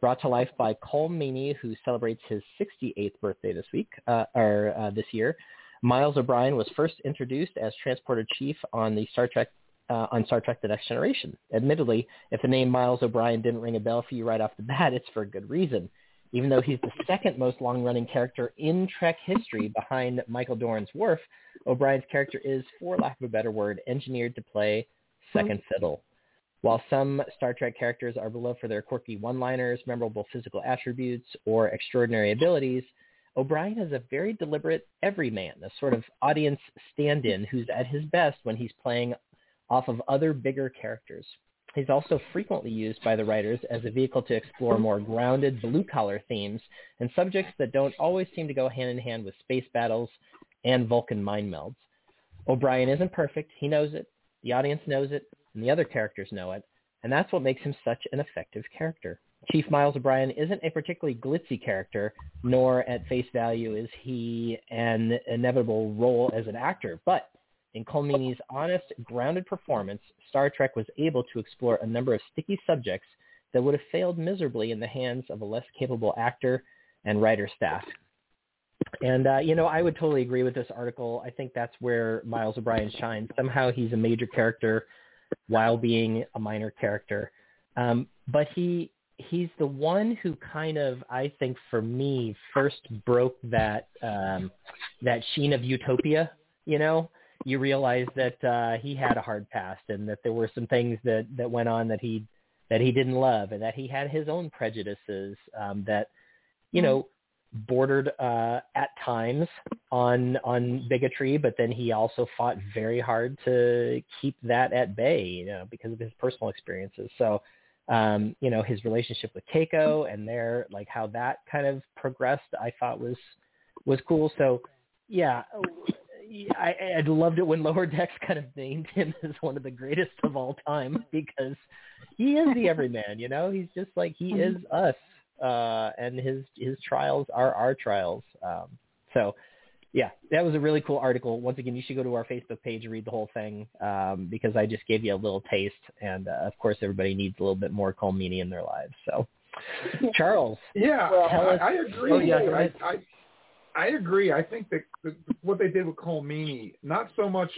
Brought to life by Colm Meaney, who celebrates his 68th birthday this year, Miles O'Brien was first introduced as Transporter Chief on Star Trek: The Next Generation. Admittedly, if the name Miles O'Brien didn't ring a bell for you right off the bat, it's for a good reason. Even though he's the second most long-running character in Trek history behind Michael Dorn's Worf, O'Brien's character is, for lack of a better word, engineered to play second fiddle. While some Star Trek characters are beloved for their quirky one-liners, memorable physical attributes, or extraordinary abilities, O'Brien is a very deliberate everyman, a sort of audience stand-in who's at his best when he's playing off of other bigger characters. He's also frequently used by the writers as a vehicle to explore more grounded blue-collar themes and subjects that don't always seem to go hand-in-hand with space battles and Vulcan mind melds. O'Brien isn't perfect. He knows it. The audience knows it. And the other characters know it, and that's what makes him such an effective character. Chief Miles O'Brien isn't a particularly glitzy character, nor at face value is he an inevitable role as an actor, but in Colm Meaney's honest, grounded performance, Star Trek was able to explore a number of sticky subjects that would have failed miserably in the hands of a less capable actor and writer staff. And, I would totally agree with this article. I think that's where Miles O'Brien shines. Somehow he's a major character while being a minor character. But he's the one who kind of, I think for me, first broke that sheen of utopia. You realize that he had a hard past and that there were some things that went on that he didn't love and that he had his own prejudices that bordered at times on bigotry, but then he also fought very hard to keep that at bay, because of his personal experiences. So, his relationship with Keiko and their like how that kind of progressed, I thought was cool. So, yeah, I loved it when Lower Decks kind of named him as one of the greatest of all time because he is the everyman. He's just like he is us. And his trials are our trials. So yeah, that was a really cool article. Once again, you should go to our Facebook page and read the whole thing, because I just gave you a little taste. And of course everybody needs a little bit more Colm Meaney in their lives. So Charles. Yeah, I agree. Oh, yeah, I agree. I think that what they did with Colm Meaney, not so much,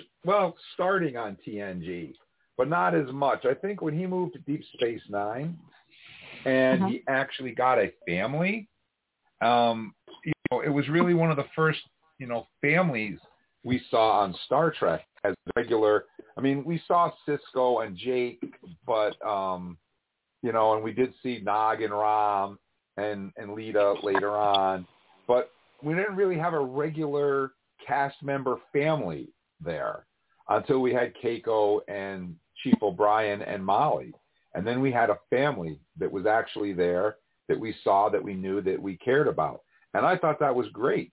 starting on TNG, but not as much. I think when he moved to Deep Space Nine, and he actually got a family. It was really one of the first, families we saw on Star Trek as regular. I mean, we saw Sisko and Jake, but, and we did see Nog and Rom and Lita later on. But we didn't really have a regular cast member family there until we had Keiko and Chief O'Brien and Molly. And then we had a family that was actually there that we saw, that we knew, that we cared about. And I thought that was great.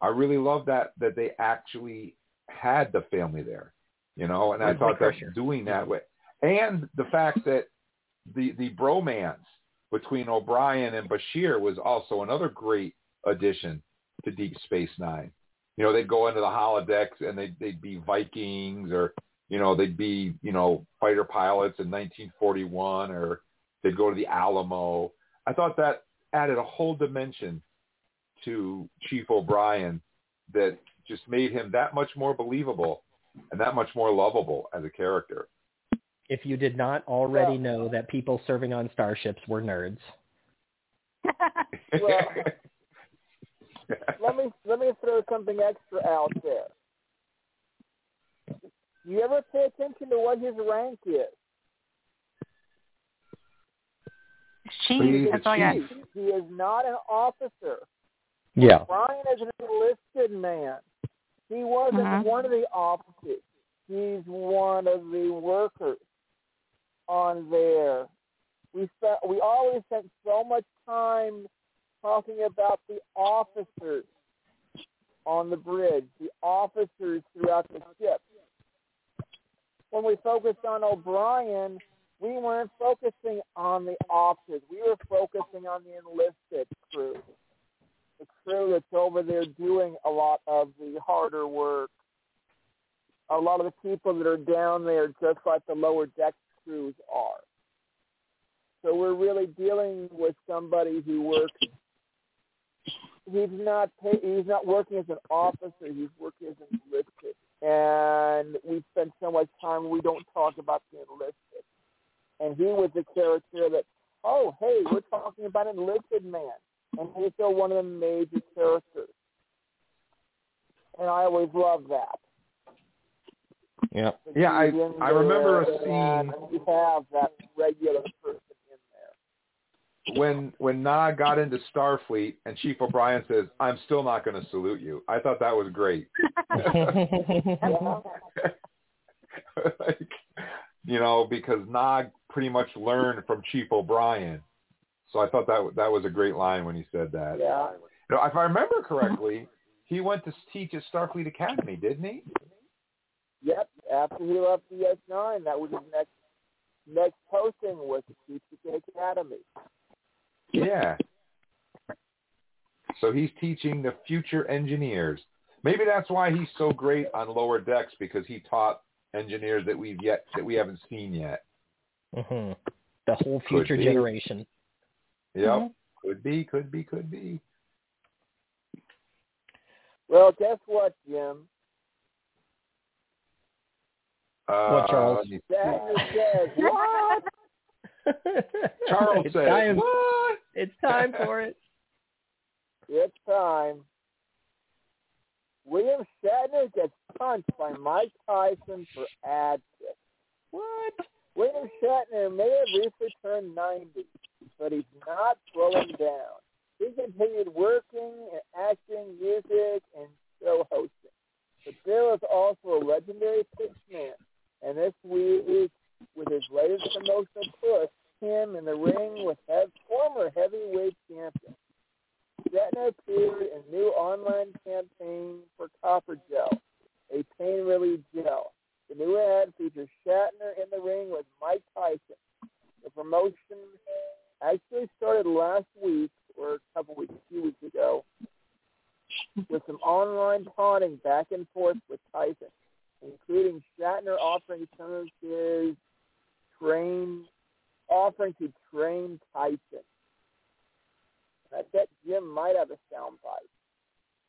I really loved that they actually had the family there, and I thought that doing that way. And the fact that the bromance between O'Brien and Bashir was also another great addition to Deep Space Nine. They'd go into the holodecks and they'd be Vikings or... they'd be, fighter pilots in 1941, or they'd go to the Alamo. I thought that added a whole dimension to Chief O'Brien that just made him that much more believable and that much more lovable as a character. If you did not already know that people serving on starships were nerds. Let me throw something extra out there. You ever pay attention to what his rank is? Chief. That's all I got. He is not an officer. Yeah. Brian is an enlisted man. He wasn't one of the officers. He's one of the workers on there. We always spent so much time talking about the officers on the bridge, the officers throughout the ship. When we focused on O'Brien, we weren't focusing on the officers. We were focusing on the enlisted crew, the crew that's over there doing a lot of the harder work, a lot of the people that are down there just like the lower deck crews are. So we're really dealing with somebody who works. He's not working as an officer. He's working as an enlisted. And we spend so much time we don't talk about the enlisted. And he was the character that, oh, hey, we're talking about an enlisted man. And he's still one of the major characters. And I always love that. Yeah, but yeah. I remember a scene. You have that regular person in there. When Na got into Starfleet and Chief O'Brien says, "I'm still not going to salute you," I thought that was great. Because Na pretty much learned from Chief O'Brien, so I thought that was a great line when he said that. Yeah. If I remember correctly, he went to teach at Starfleet Academy, didn't he? Yep, after he left the S9, that was his next posting was to teach at the Academy. Yeah. So he's teaching the future engineers. Maybe that's why he's so great on Lower Decks, because he taught engineers that we haven't seen yet. Mm-hmm. The whole future generation. Yep. Mm-hmm. Could be. Well, guess what, Jim? Charles? Says, what? Charles says, what? It's time for it. It's time. William Shatner gets punched by Mike Tyson for ad tips. What? William Shatner may have recently turned 90, but he's not slowing down. He continued working and acting, music, and show hosting. But there was also a legendary pitchman. And this week, with his latest promotional push, him in the ring with former heavyweight champion. Shatner appeared in a new online campaign for Copper Gel, a pain relief gel. The new ad features Shatner in the ring with Mike Tyson. The promotion actually started last week, or a few weeks ago, with some online taunting back and forth with Tyson, including Shatner offering some of his offering to train Tyson. I bet Jim might have a soundbite.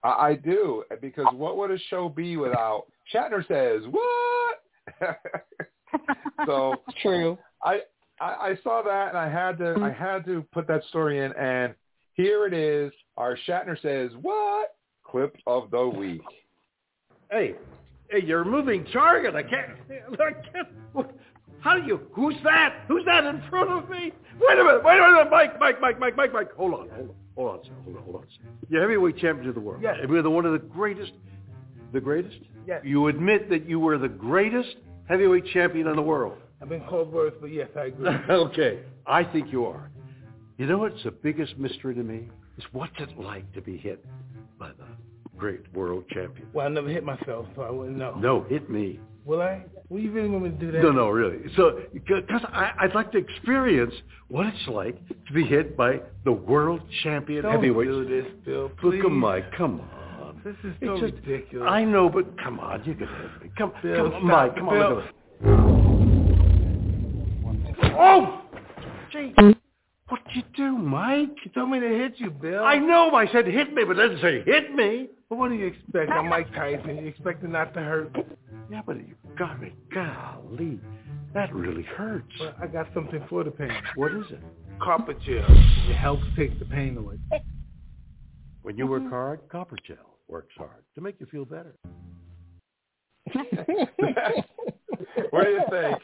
I do, because what would a show be without Shatner says, what? So true. I saw that and I had to put that story in, and here it is, our Shatner says, what? Clip of the week. Hey, you're moving target. I can't. How do you? Who's that? Who's that in front of me? Wait a minute. Mike. Hold on, sir. You're heavyweight champion of the world. Yeah. You're one of the greatest. The greatest? Yeah. You admit that you were the greatest heavyweight champion in the world. I've been called worse, but yes, I agree. Okay. I think you are. You know what's the biggest mystery to me? Is what's it like to be hit by the great world champion? Well, I never hit myself, so I wouldn't know. No, hit me. Will I? Well, you really want me to do that? No, really. So, because I'd like to experience what it's like to be hit by the world champion heavyweight. Don't do this, Bill, please. Look at Mike, come on. This is so ridiculous. I know, but come on, you can hit me. Come on, Mike, come on. Oh! Gee! What'd you do, Mike? You told me to hit you, Bill. I know. I said hit me, but it doesn't say hit me. Well, what do you expect? I'm Mike Tyson. You expect it not to hurt me. Yeah, but you got me. Golly, that really hurts. Well, I got something for the pain. What is it? Copper gel. It helps take the pain away. When you work hard, Copper Gel works hard to make you feel better. What do you think?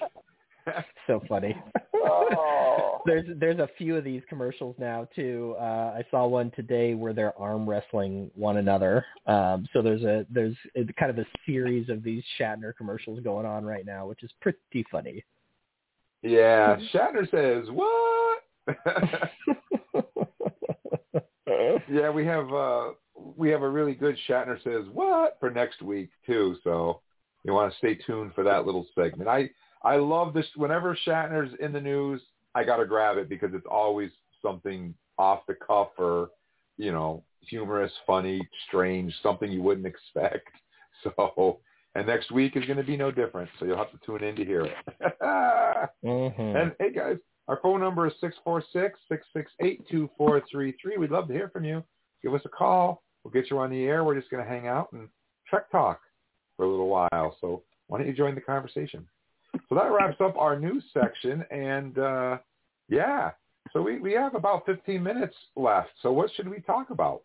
So funny. Oh. There's a few of these commercials now too. I saw one today where they're arm wrestling one another. So there's kind of a series of these Shatner commercials going on right now, which is pretty funny. Yeah, Shatner says what? Yeah, we have a really good Shatner says what for next week too. So you want to stay tuned for that little segment. I love this. Whenever Shatner's in the news, I got to grab it because it's always something off the cuff or, you know, humorous, funny, strange, something you wouldn't expect. So, and next week is going to be no different. So you'll have to tune in to hear it. Mm-hmm. And hey guys, our phone number is 646-668-2433. We'd love to hear from you. Give us a call. We'll get you on the air. We're just going to hang out and Trek Talk for a little while. So why don't you join the conversation? So that wraps up our news section, and so we have about 15 minutes left. So what should we talk about?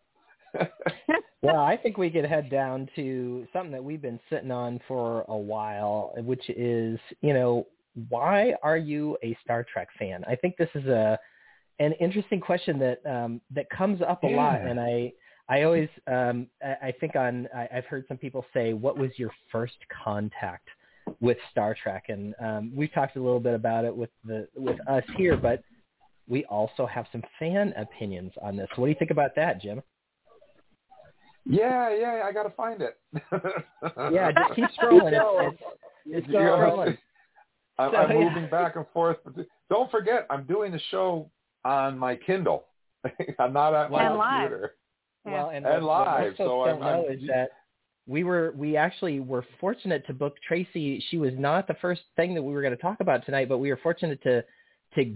Well, I think we could head down to something that we've been sitting on for a while, which is, you know, why are you a Star Trek fan? I think this is an interesting question that comes up a lot, and I always I think I've heard some people say, what was your first contact with Star Trek? And we've talked a little bit about it with us here, but we also have some fan opinions on this. What do you think about that, Jim? Yeah, I got to find it. Yeah, just keep scrolling. It's scrolling. I'm moving back and forth. Don't forget, I'm doing the show on my Kindle. I'm not at my computer. Yeah. Well, and live. So We actually were fortunate to book Tracee. She was not the first thing that we were going to talk about tonight, but we were fortunate to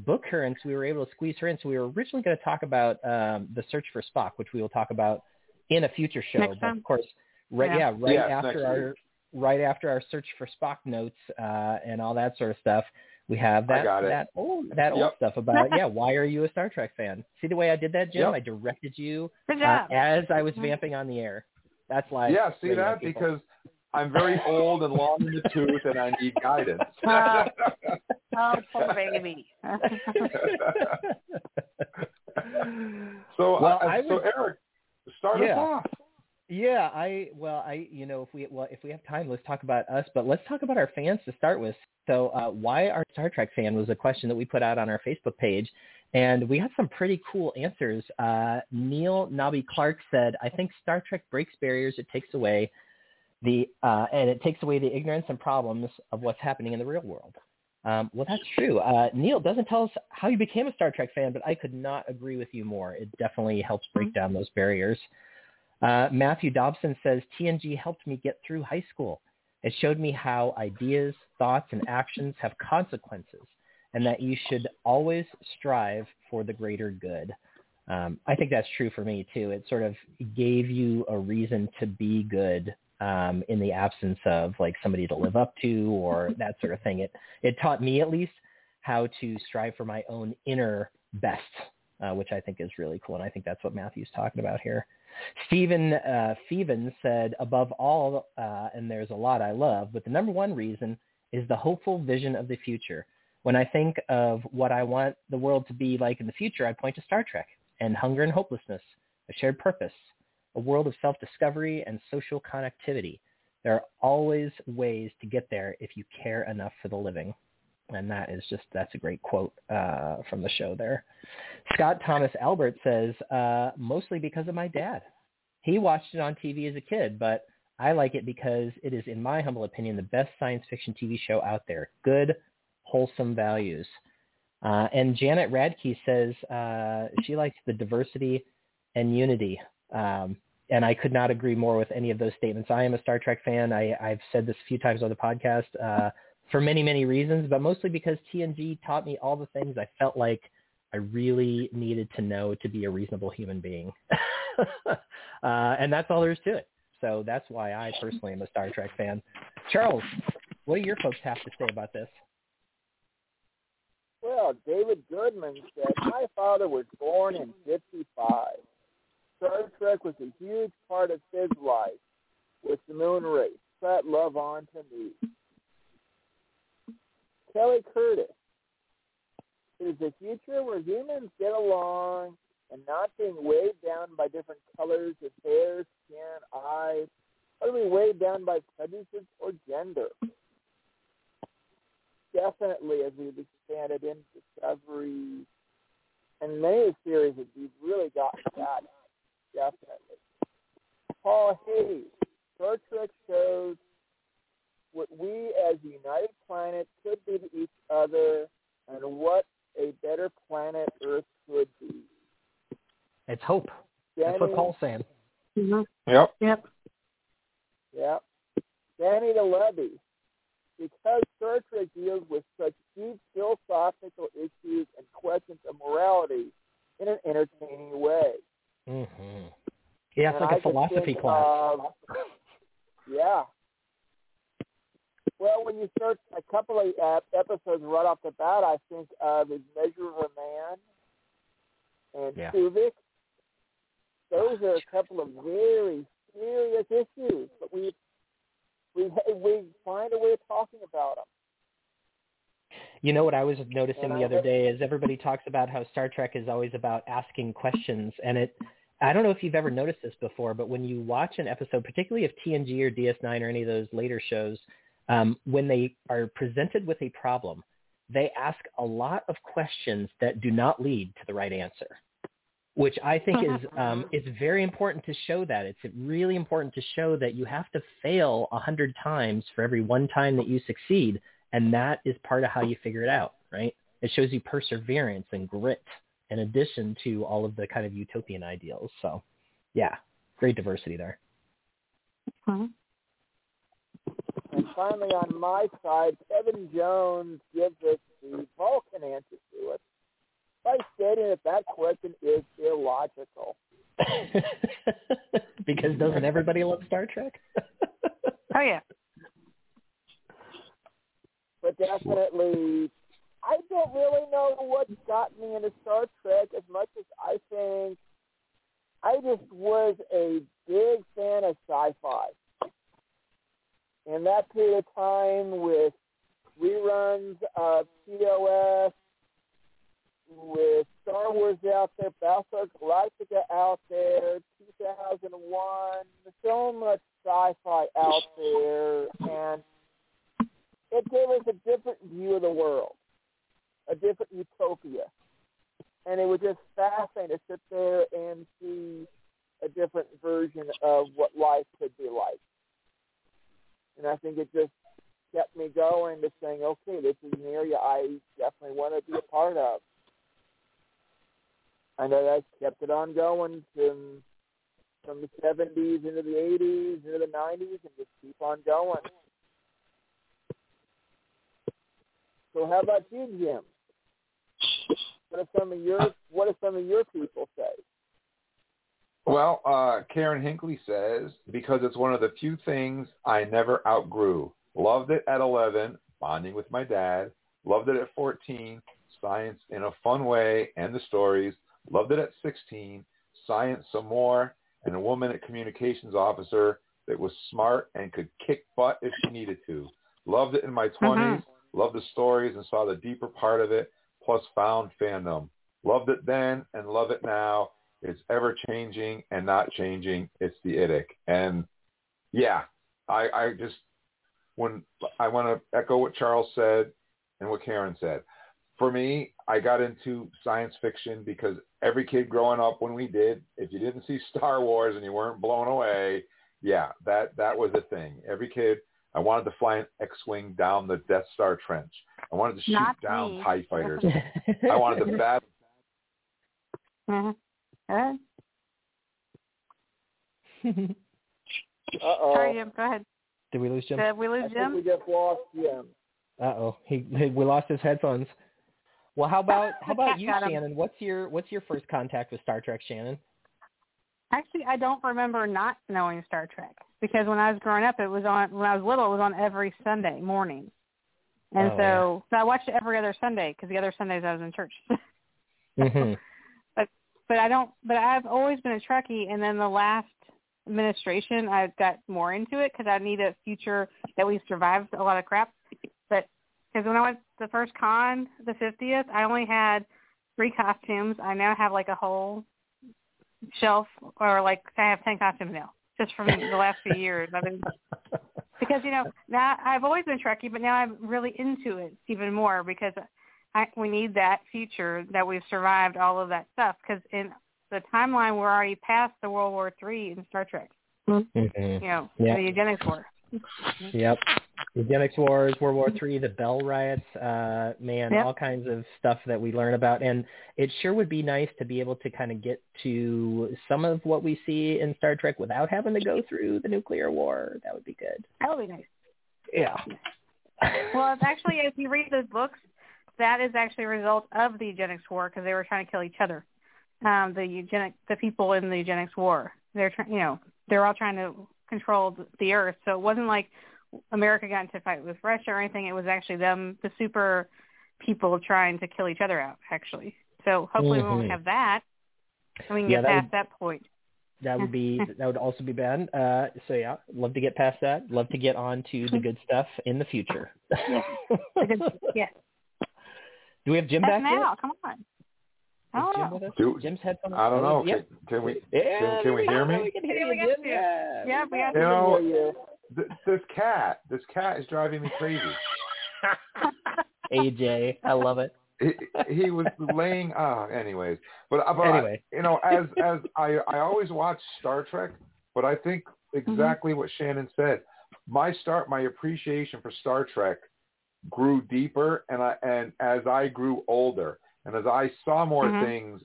book her, and so we were able to squeeze her in. So we were originally going to talk about The Search for Spock, which we will talk about in a future show. Next but of course, right after our Search for Spock notes and all that sort of stuff, we have that old stuff about why are you a Star Trek fan? See the way I did that, Jim? Yep. I directed you as I was vamping on the air. That's live. Yeah, see that? People. Because I'm very old and long in the tooth and I need guidance. Oh, poor baby. Eric, start us off. Yeah, if we have time, let's talk about us, but let's talk about our fans to start with. So why are Star Trek fan was a question that we put out on our Facebook page, and we had some pretty cool answers. Neil Nobby Clark said, I think Star Trek breaks barriers. It takes away the ignorance and problems of what's happening in the real world. Well, that's true. Neil doesn't tell us how you became a Star Trek fan, but I could not agree with you more. It definitely helps break down those barriers. Matthew Dobson says, TNG helped me get through high school. It showed me how ideas, thoughts, and actions have consequences and that you should always strive for the greater good. I think that's true for me, too. It sort of gave you a reason to be good in the absence of, like, somebody to live up to or that sort of thing. It taught me, at least, how to strive for my own inner best, which I think is really cool, and I think that's what Matthew's talking about here. Stephen Feven said, above all, and there's a lot I love, but the number one reason is the hopeful vision of the future. When I think of what I want the world to be like in the future, I point to Star Trek and hunger and hopelessness, a shared purpose, a world of self-discovery and social connectivity. There are always ways to get there if you care enough for the living. And that's a great quote from the show there. Scott Thomas Albert says, mostly because of my dad. He watched it on TV as a kid, but I like it because it is, in my humble opinion, the best science fiction TV show out there. Good, wholesome values. And Janet Radke says she likes the diversity and unity. And I could not agree more with any of those statements. I am a Star Trek fan. I've said this a few times on the podcast, for many, many reasons, but mostly because TNG taught me all the things I felt like I really needed to know to be a reasonable human being. And that's all there is to it. So that's why I personally am a Star Trek fan. Charles, what do your folks have to say about this? Well, David Goodman said, my father was born in 1955. Star Trek was a huge part of his life with the moon race. that love on to me. Kelly Curtis. It is a future where humans get along and not being weighed down by different colors of hair, skin, eyes, or being weighed down by prejudices or gender. Definitely, as we've expanded into Discovery and many series, we've really gotten that. Definitely. Paul Hayes. Star Trek shows what we as the United Planet could be to each other and what a better planet Earth could be. It's hope. Danny, that's what Paul's saying. Mm-hmm. Yep. Danny DeLevy. Because Star Trek deals with such deep philosophical issues and questions of morality in an entertaining way. Mm-hmm. Yeah, it's like a philosophy class. Yeah. Well, when you search a couple of episodes right off the bat, I think of His Measure of a Man and Tuvix. Those are a couple of very serious issues, but we find a way of talking about them. You know what I was noticing the other day is everybody talks about how Star Trek is always about asking questions, and it. I don't know if you've ever noticed this before, but when you watch an episode, particularly if TNG or DS9 or any of those later shows, when they are presented with a problem, they ask a lot of questions that do not lead to the right answer, which I think is very important to show that. It's really important to show that you have to fail 100 times for every one time that you succeed, and that is part of how you figure it out, right? It shows you perseverance and grit, in addition to all of the kind of utopian ideals. So, yeah, great diversity there. Uh-huh. And finally, on my side, Kevin Jones gives us the Vulcan answer to it by stating that question is illogical. Because doesn't everybody love Star Trek? Oh, yeah. But definitely... I don't really know what got me into Star Trek as much as I think I just was a big fan of sci-fi. In that period of time with reruns of TOS, with Star Wars out there, Battlestar Galactica out there, 2001, so much sci-fi out there, and it gave us a different view of the world. A different utopia. And it was just fascinating to sit there and see a different version of what life could be like. And I think it just kept me going to saying, okay, this is an area I definitely want to be a part of. I know that kept it on going from the 70s into the 80s, into the 90s, and just keep on going. So how about you, Jim? What do some of your people say? Well, Karen Hinckley says, because it's one of the few things I never outgrew. Loved it at 11, bonding with my dad. Loved it at 14, science in a fun way and the stories. Loved it at 16, science some more, and a woman at communications officer that was smart and could kick butt if she needed to. Loved it in my 20s. Loved the stories and saw the deeper part of it, plus found fandom. Loved it then and love it now. It's ever-changing and not changing. It's the IDIC. And, yeah, I just when I want to echo what Charles said and what Karen said. For me, I got into science fiction because every kid growing up when we did, if you didn't see Star Wars and you weren't blown away, yeah, that was a thing. Every kid. I wanted to fly an X-Wing down the Death Star trench. I wanted to shoot down TIE fighters. I wanted to battle. Uh-oh. Sorry, Jim. Go ahead. Did we lose Jim? We just lost Jim. Uh-oh. We lost his headphones. Well, how about you, Shannon? What's your first contact with Star Trek, Shannon? Actually, I don't remember not knowing Star Trek because when I was growing up, it was on every Sunday morning. And so I watched it every other Sunday because the other Sundays I was in church. But I've always been a Trekkie. And then the last administration, I've got more into it because I need a future that we survived a lot of crap. But because when I went to the first con, the 50th, I only had 3 costumes. I now have like a whole shelf, or like I have 10 costumes now, just from the last few years. I've been, because, you know, now I've always been Trekkie, but now I'm really into it even more because we need that future that we've survived all of that stuff. Because in the timeline, we're already past the World War III in Star Trek. Mm-hmm. You know, yep. The eugenics war. Yep. Eugenics wars, World War III, the Bell riots, man, yep. All kinds of stuff that we learn about. And it sure would be nice to be able to kind of get to some of what we see in Star Trek without having to go through the nuclear war. That would be good. That would be nice. Yeah. Well, it's actually, if you read those books, that is actually a result of the eugenics war because they were trying to kill each other. The people in the eugenics war, they're all trying to control the earth. So it wasn't like America got into a fight with Russia or anything. It was actually them, the super people, trying to kill each other out, actually. So hopefully we won't have that, and we can get past that point. That would also be bad. So love to get past that. Love to get on to the good stuff in the future. Yeah. Yeah. Do we have Jim back now? Come on. Jim's headphones. I don't know. Yep. Can we hear me? We can hear you, Jim. Yeah, we have to hear you. This cat is driving me crazy. AJ, I love it. He was laying. Anyways, but anyway. I always watch Star Trek, but I think exactly what Shannon said. My appreciation for Star Trek grew deeper, and as I grew older. And as I saw more things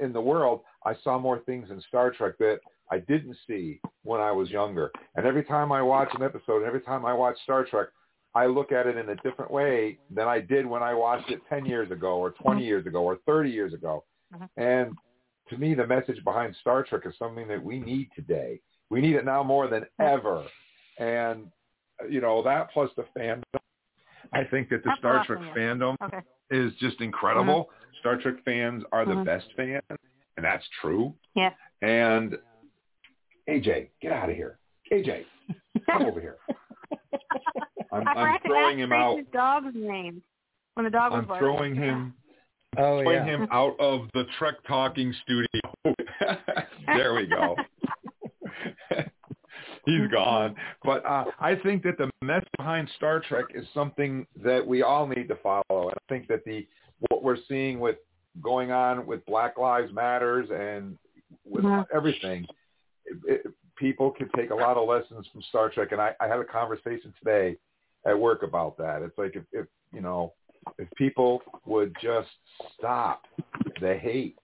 in the world, I saw more things in Star Trek that I didn't see when I was younger. And every time I watch an episode, every time I watch Star Trek, I look at it in a different way than I did when I watched it 10 years ago or 20 years ago or 30 years ago. And to me, the message behind Star Trek is something that we need today. We need it now more than ever. And, that plus the fandom. I think that the Star Trek fandom is just incredible. Star Trek fans are the best fans, and that's true. Yeah. And AJ, get out of here. AJ, come over here. I'm throwing him out. His dog's name when the dog was I'm throwing born. Him. Oh, throwing him out of the Trek Talking Studio. There we go. He's gone. But I think that the message behind Star Trek is something that we all need to follow. And I think that what we're seeing with going on with Black Lives Matters and with everything, people can take a lot of lessons from Star Trek. And I had a conversation today at work about that. It's like if people would just stop the hate,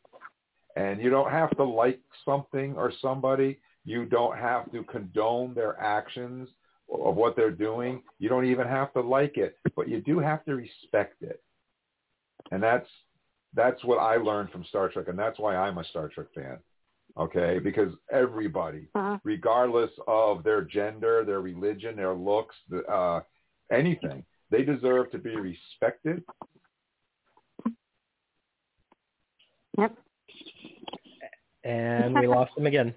and you don't have to like something or somebody. You don't have to condone their actions of what they're doing. You don't even have to like it, but you do have to respect it. And that's what I learned from Star Trek, and that's why I'm a Star Trek fan, okay? Because everybody, regardless of their gender, their religion, their looks, anything, they deserve to be respected. Yep. And we lost them again.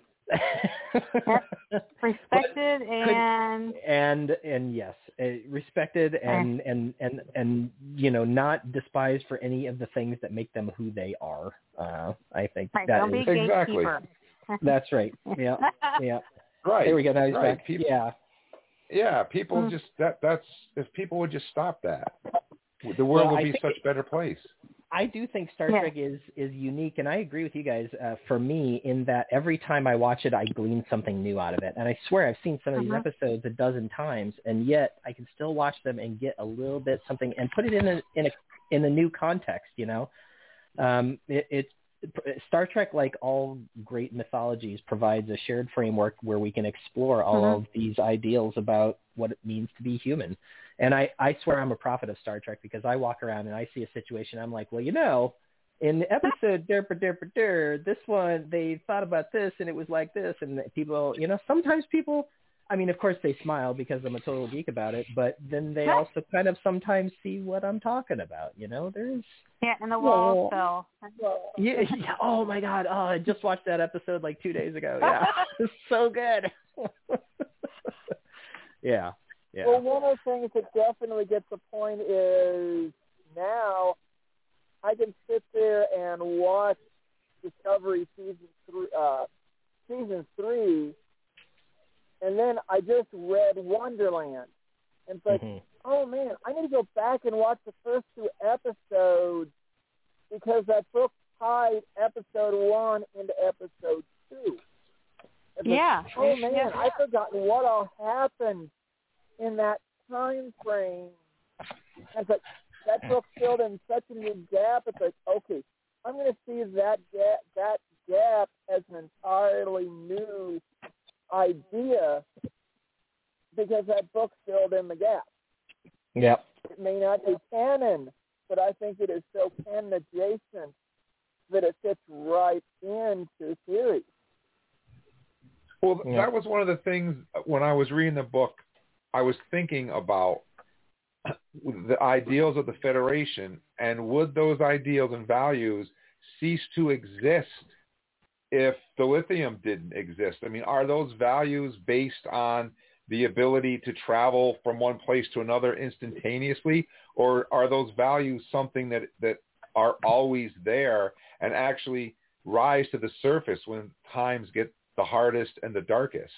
Respected and yes, respected and not despised for any of the things that make them who they are. I think that is exactly. That's right. Yeah, yeah. Right. There we go. Now he's back. People, yeah. People just that's if people would just stop that, the world would be such a better place. I do think Star Trek is unique, and I agree with you guys for me in that every time I watch it, I glean something new out of it. And I swear I've seen some of these episodes a dozen times, and yet I can still watch them and get a little bit something and put it in a new context, Star Trek, like all great mythologies, provides a shared framework where we can explore all of these ideals about what it means to be human. And I swear I'm a prophet of Star Trek because I walk around and I see a situation. I'm like, well, in the episode, this one, they thought about this and it was like this. And people, sometimes people I mean, of course they smile because I'm a total geek about it, but then they also kind of sometimes see what I'm talking about, you know? There's... Yeah, and the wall fell. Yeah, oh, my God. Oh, I just watched that episode like 2 days ago. Yeah, it's so good. Yeah, yeah. Well, one of the things that definitely gets the point is now I can sit there and watch Discovery Season 3, and then I just read Wonderland. And it's like, oh, man, I need to go back and watch the first two episodes because that book tied episode 1 into episode 2. It's like, oh, man, I forgot what all happened in that time frame. And it's like, that book filled in such a new gap. It's like, okay, I'm going to see that gap as an entirely new idea because that book filled in the gap. Yep. It may not be canon, but I think it is so canon adjacent that it fits right into series. Well, that was one of the things when I was reading the book, I was thinking about the ideals of the Federation, and would those ideals and values cease to exist if the lithium didn't exist? I mean, are those values based on the ability to travel from one place to another instantaneously, or are those values something that are always there and actually rise to the surface when times get the hardest and the darkest?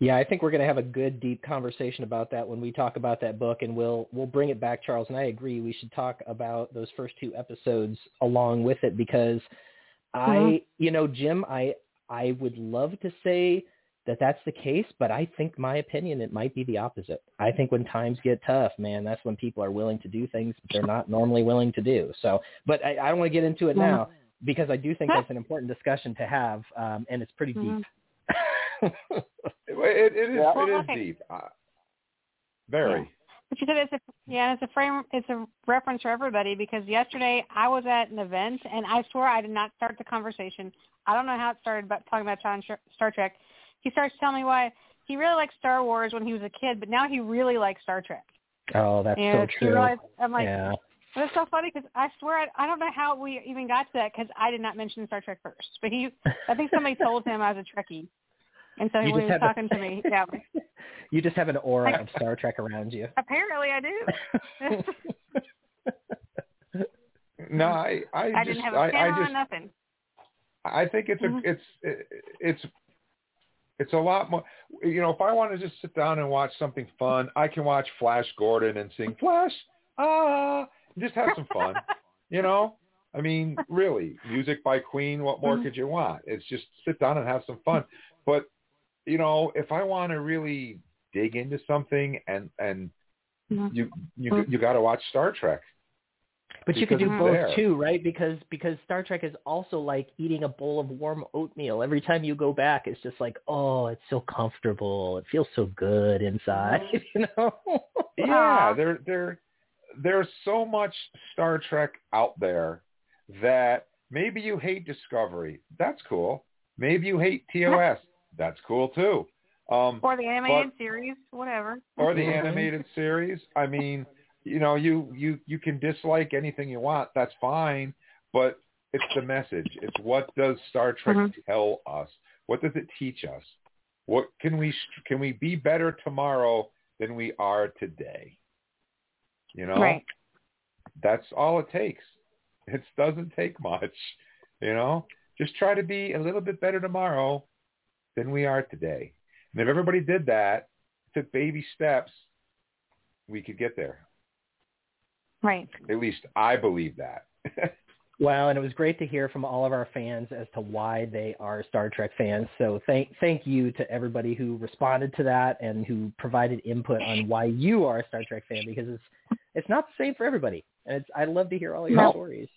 Yeah, I think we're going to have a good, deep conversation about that when we talk about that book, and we'll bring it back, Charles. And I agree, we should talk about those first two episodes along with it because Jim, I would love to say that that's the case, but I think my opinion, it might be the opposite. I think when times get tough, man, that's when people are willing to do things they're not normally willing to do. So, but I don't want to get into it now because I do think that's an important discussion to have, and it's pretty deep. It is deep. Very. Yeah. But you said it's a reference for everybody because yesterday I was at an event and I swear I did not start the conversation. I don't know how it started, but talking about Star Trek, he starts telling me why he really liked Star Wars when he was a kid, but now he really likes Star Trek. Oh, that's so true. I'm like, that's so funny because I swear I don't know how we even got to that because I did not mention Star Trek first, but I think somebody told him I was a Trekkie. And so he was talking to me. Yeah. You just have an aura of Star Trek around you. Apparently I do. No, I didn't have a camera or nothing. I think it's a lot more, you know, if I want to just sit down and watch something fun, I can watch Flash Gordon and sing Flash, just have some fun, you know? I mean, really, music by Queen, what more could you want? It's just sit down and have some fun. But you know, if I want to really dig into something, and you got to watch Star Trek. But you could do both too, right? Because Star Trek is also like eating a bowl of warm oatmeal. Every time you go back, it's just like, oh, it's so comfortable. It feels so good inside, you know? Yeah, there's so much Star Trek out there that maybe you hate Discovery. That's cool. Maybe you hate TOS. That's cool, too. Or the animated series, whatever. Or the animated series. I mean, you know, you can dislike anything you want. That's fine. But it's the message. It's what does Star Trek tell us? What does it teach us? What can we be better tomorrow than we are today? You know? Right. That's all it takes. It doesn't take much, you know? Just try to be a little bit better tomorrow than we are today. And if everybody did that, took baby steps, we could get there. Right. At least I believe that. Wow, and it was great to hear from all of our fans as to why they are Star Trek fans. So thank you to everybody who responded to that and who provided input on why you are a Star Trek fan, because it's not the same for everybody. And I love to hear all your stories.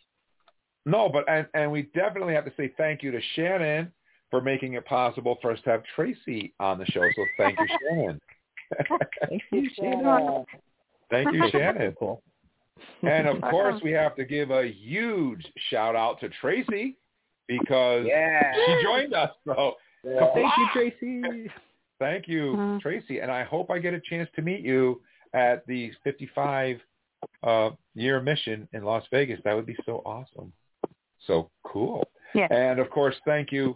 No, but and we definitely have to say thank you to Shannon for making it possible for us to have Tracee on the show. So thank you, Shannon. Thank you, Shannon. Thank you, Shannon. Cool. And of course, we have to give a huge shout out to Tracee because she joined us. So thank you, Tracee. Thank you, Tracee. And I hope I get a chance to meet you at the 55-year mission in Las Vegas. That would be so awesome. So cool. Yeah. And, of course, thank you,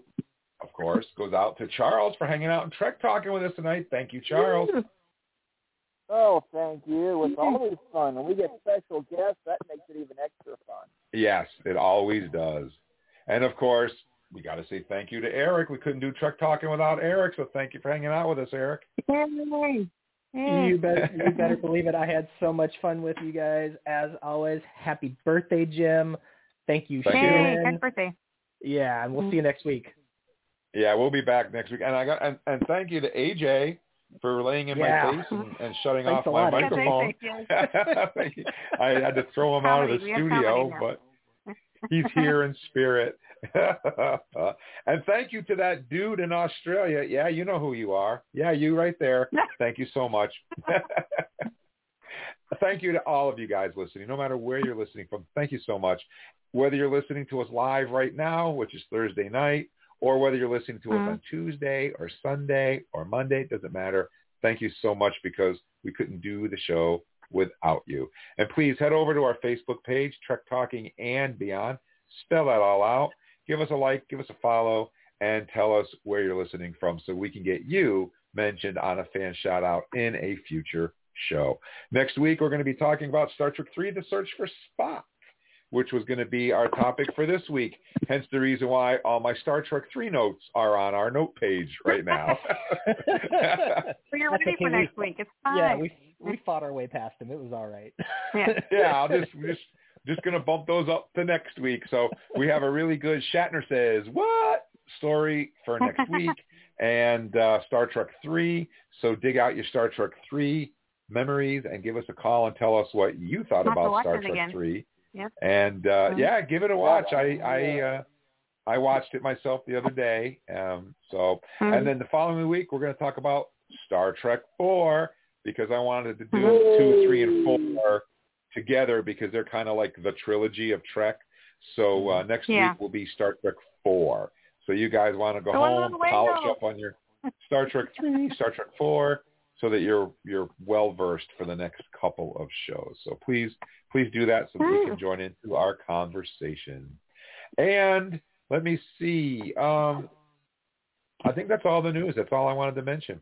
of course, goes out to Charles for hanging out and Trek Talking with us tonight. Thank you, Charles. Oh, thank you. It's always fun. When we get special guests, that makes it even extra fun. Yes, it always does. And, of course, we got to say thank you to Eric. We couldn't do Trek Talking without Eric, so thank you for hanging out with us, Eric. You better believe it. I had so much fun with you guys, as always. Happy birthday, Jim. Thank you, Sharon. Hey, happy birthday. Yeah, and we'll see you next week. Yeah, we'll be back next week. And I got and thank you to AJ for laying in my face and shutting off my microphone. I had to throw him out of the studio, but he's here in spirit. And thank you to that dude in Australia. Yeah, you know who you are. Yeah, you right there. Thank you so much. Thank you to all of you guys listening, no matter where you're listening from. Thank you so much. Whether you're listening to us live right now, which is Thursday night, or whether you're listening to us on Tuesday or Sunday or Monday, it doesn't matter. Thank you so much, because we couldn't do the show without you. And please head over to our Facebook page, Trek Talking and Beyond. Spell that all out. Give us a like, give us a follow, and tell us where you're listening from so we can get you mentioned on a fan shout-out in a future show. Next week, we're going to be talking about Star Trek III, The Search for Spock, which was going to be our topic for this week. Hence the reason why all my Star Trek III notes are on our note page right now. You're ready for next week. It's fine. Yeah, we fought our way past him. It was all right. Yeah, I'll just going to bump those up to next week. So we have a really good Shatner Says What story for next week, and Star Trek III. So dig out your Star Trek III memories and give us a call and tell us what you thought about Star Trek III. Yep. And give it a watch. I watched it myself the other day. And then the following week we're going to talk about Star Trek IV, because I wanted to do 2, 3, and 4 together, because they're kind of like the trilogy of Trek. So next week will be Star Trek IV. So you guys want to go home, polish up on your Star Trek III, Star Trek IV, so that you're well-versed for the next couple of shows. So please do that so that we can join into our conversation. And let me see. I think that's all the news. That's all I wanted to mention.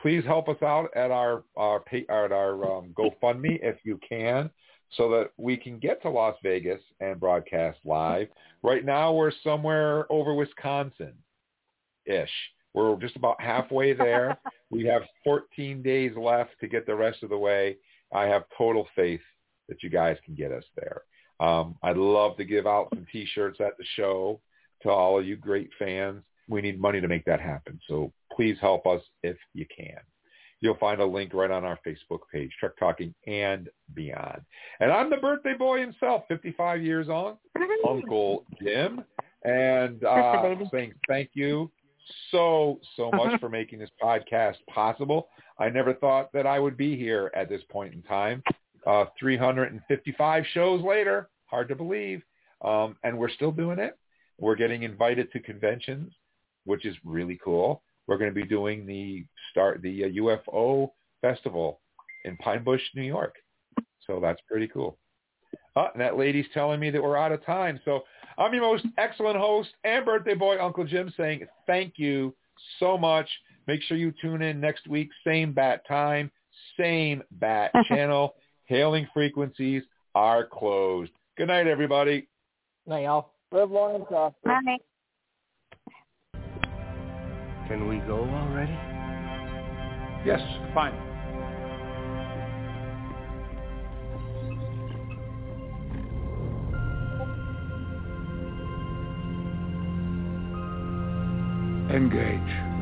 Please help us out at our GoFundMe if you can, so that we can get to Las Vegas and broadcast live. Right now, we're somewhere over Wisconsin-ish. We're just about halfway there. We have 14 days left to get the rest of the way. I have total faith that you guys can get us there. I'd love to give out some T-shirts at the show to all of you great fans. We need money to make that happen, so please help us if you can. You'll find a link right on our Facebook page, Trek Talking and Beyond. And I'm the birthday boy himself, 55 years on, Uncle Jim, and saying thank you so much for making this podcast possible. I never thought that I would be here at this point in time. 355 shows later, hard to believe. And we're still doing it. We're getting invited to conventions, which is really cool. We're going to be doing the UFO Festival in Pine Bush, New York. So that's pretty cool. And that lady's telling me that we're out of time. So I'm your most excellent host and birthday boy, Uncle Jim, saying thank you so much. Make sure you tune in next week. Same bat time, same bat channel. Hailing frequencies are closed. Good night, everybody. Night, y'all. Live long and prosper. Bye. Can we go already? Yes, fine. Engage.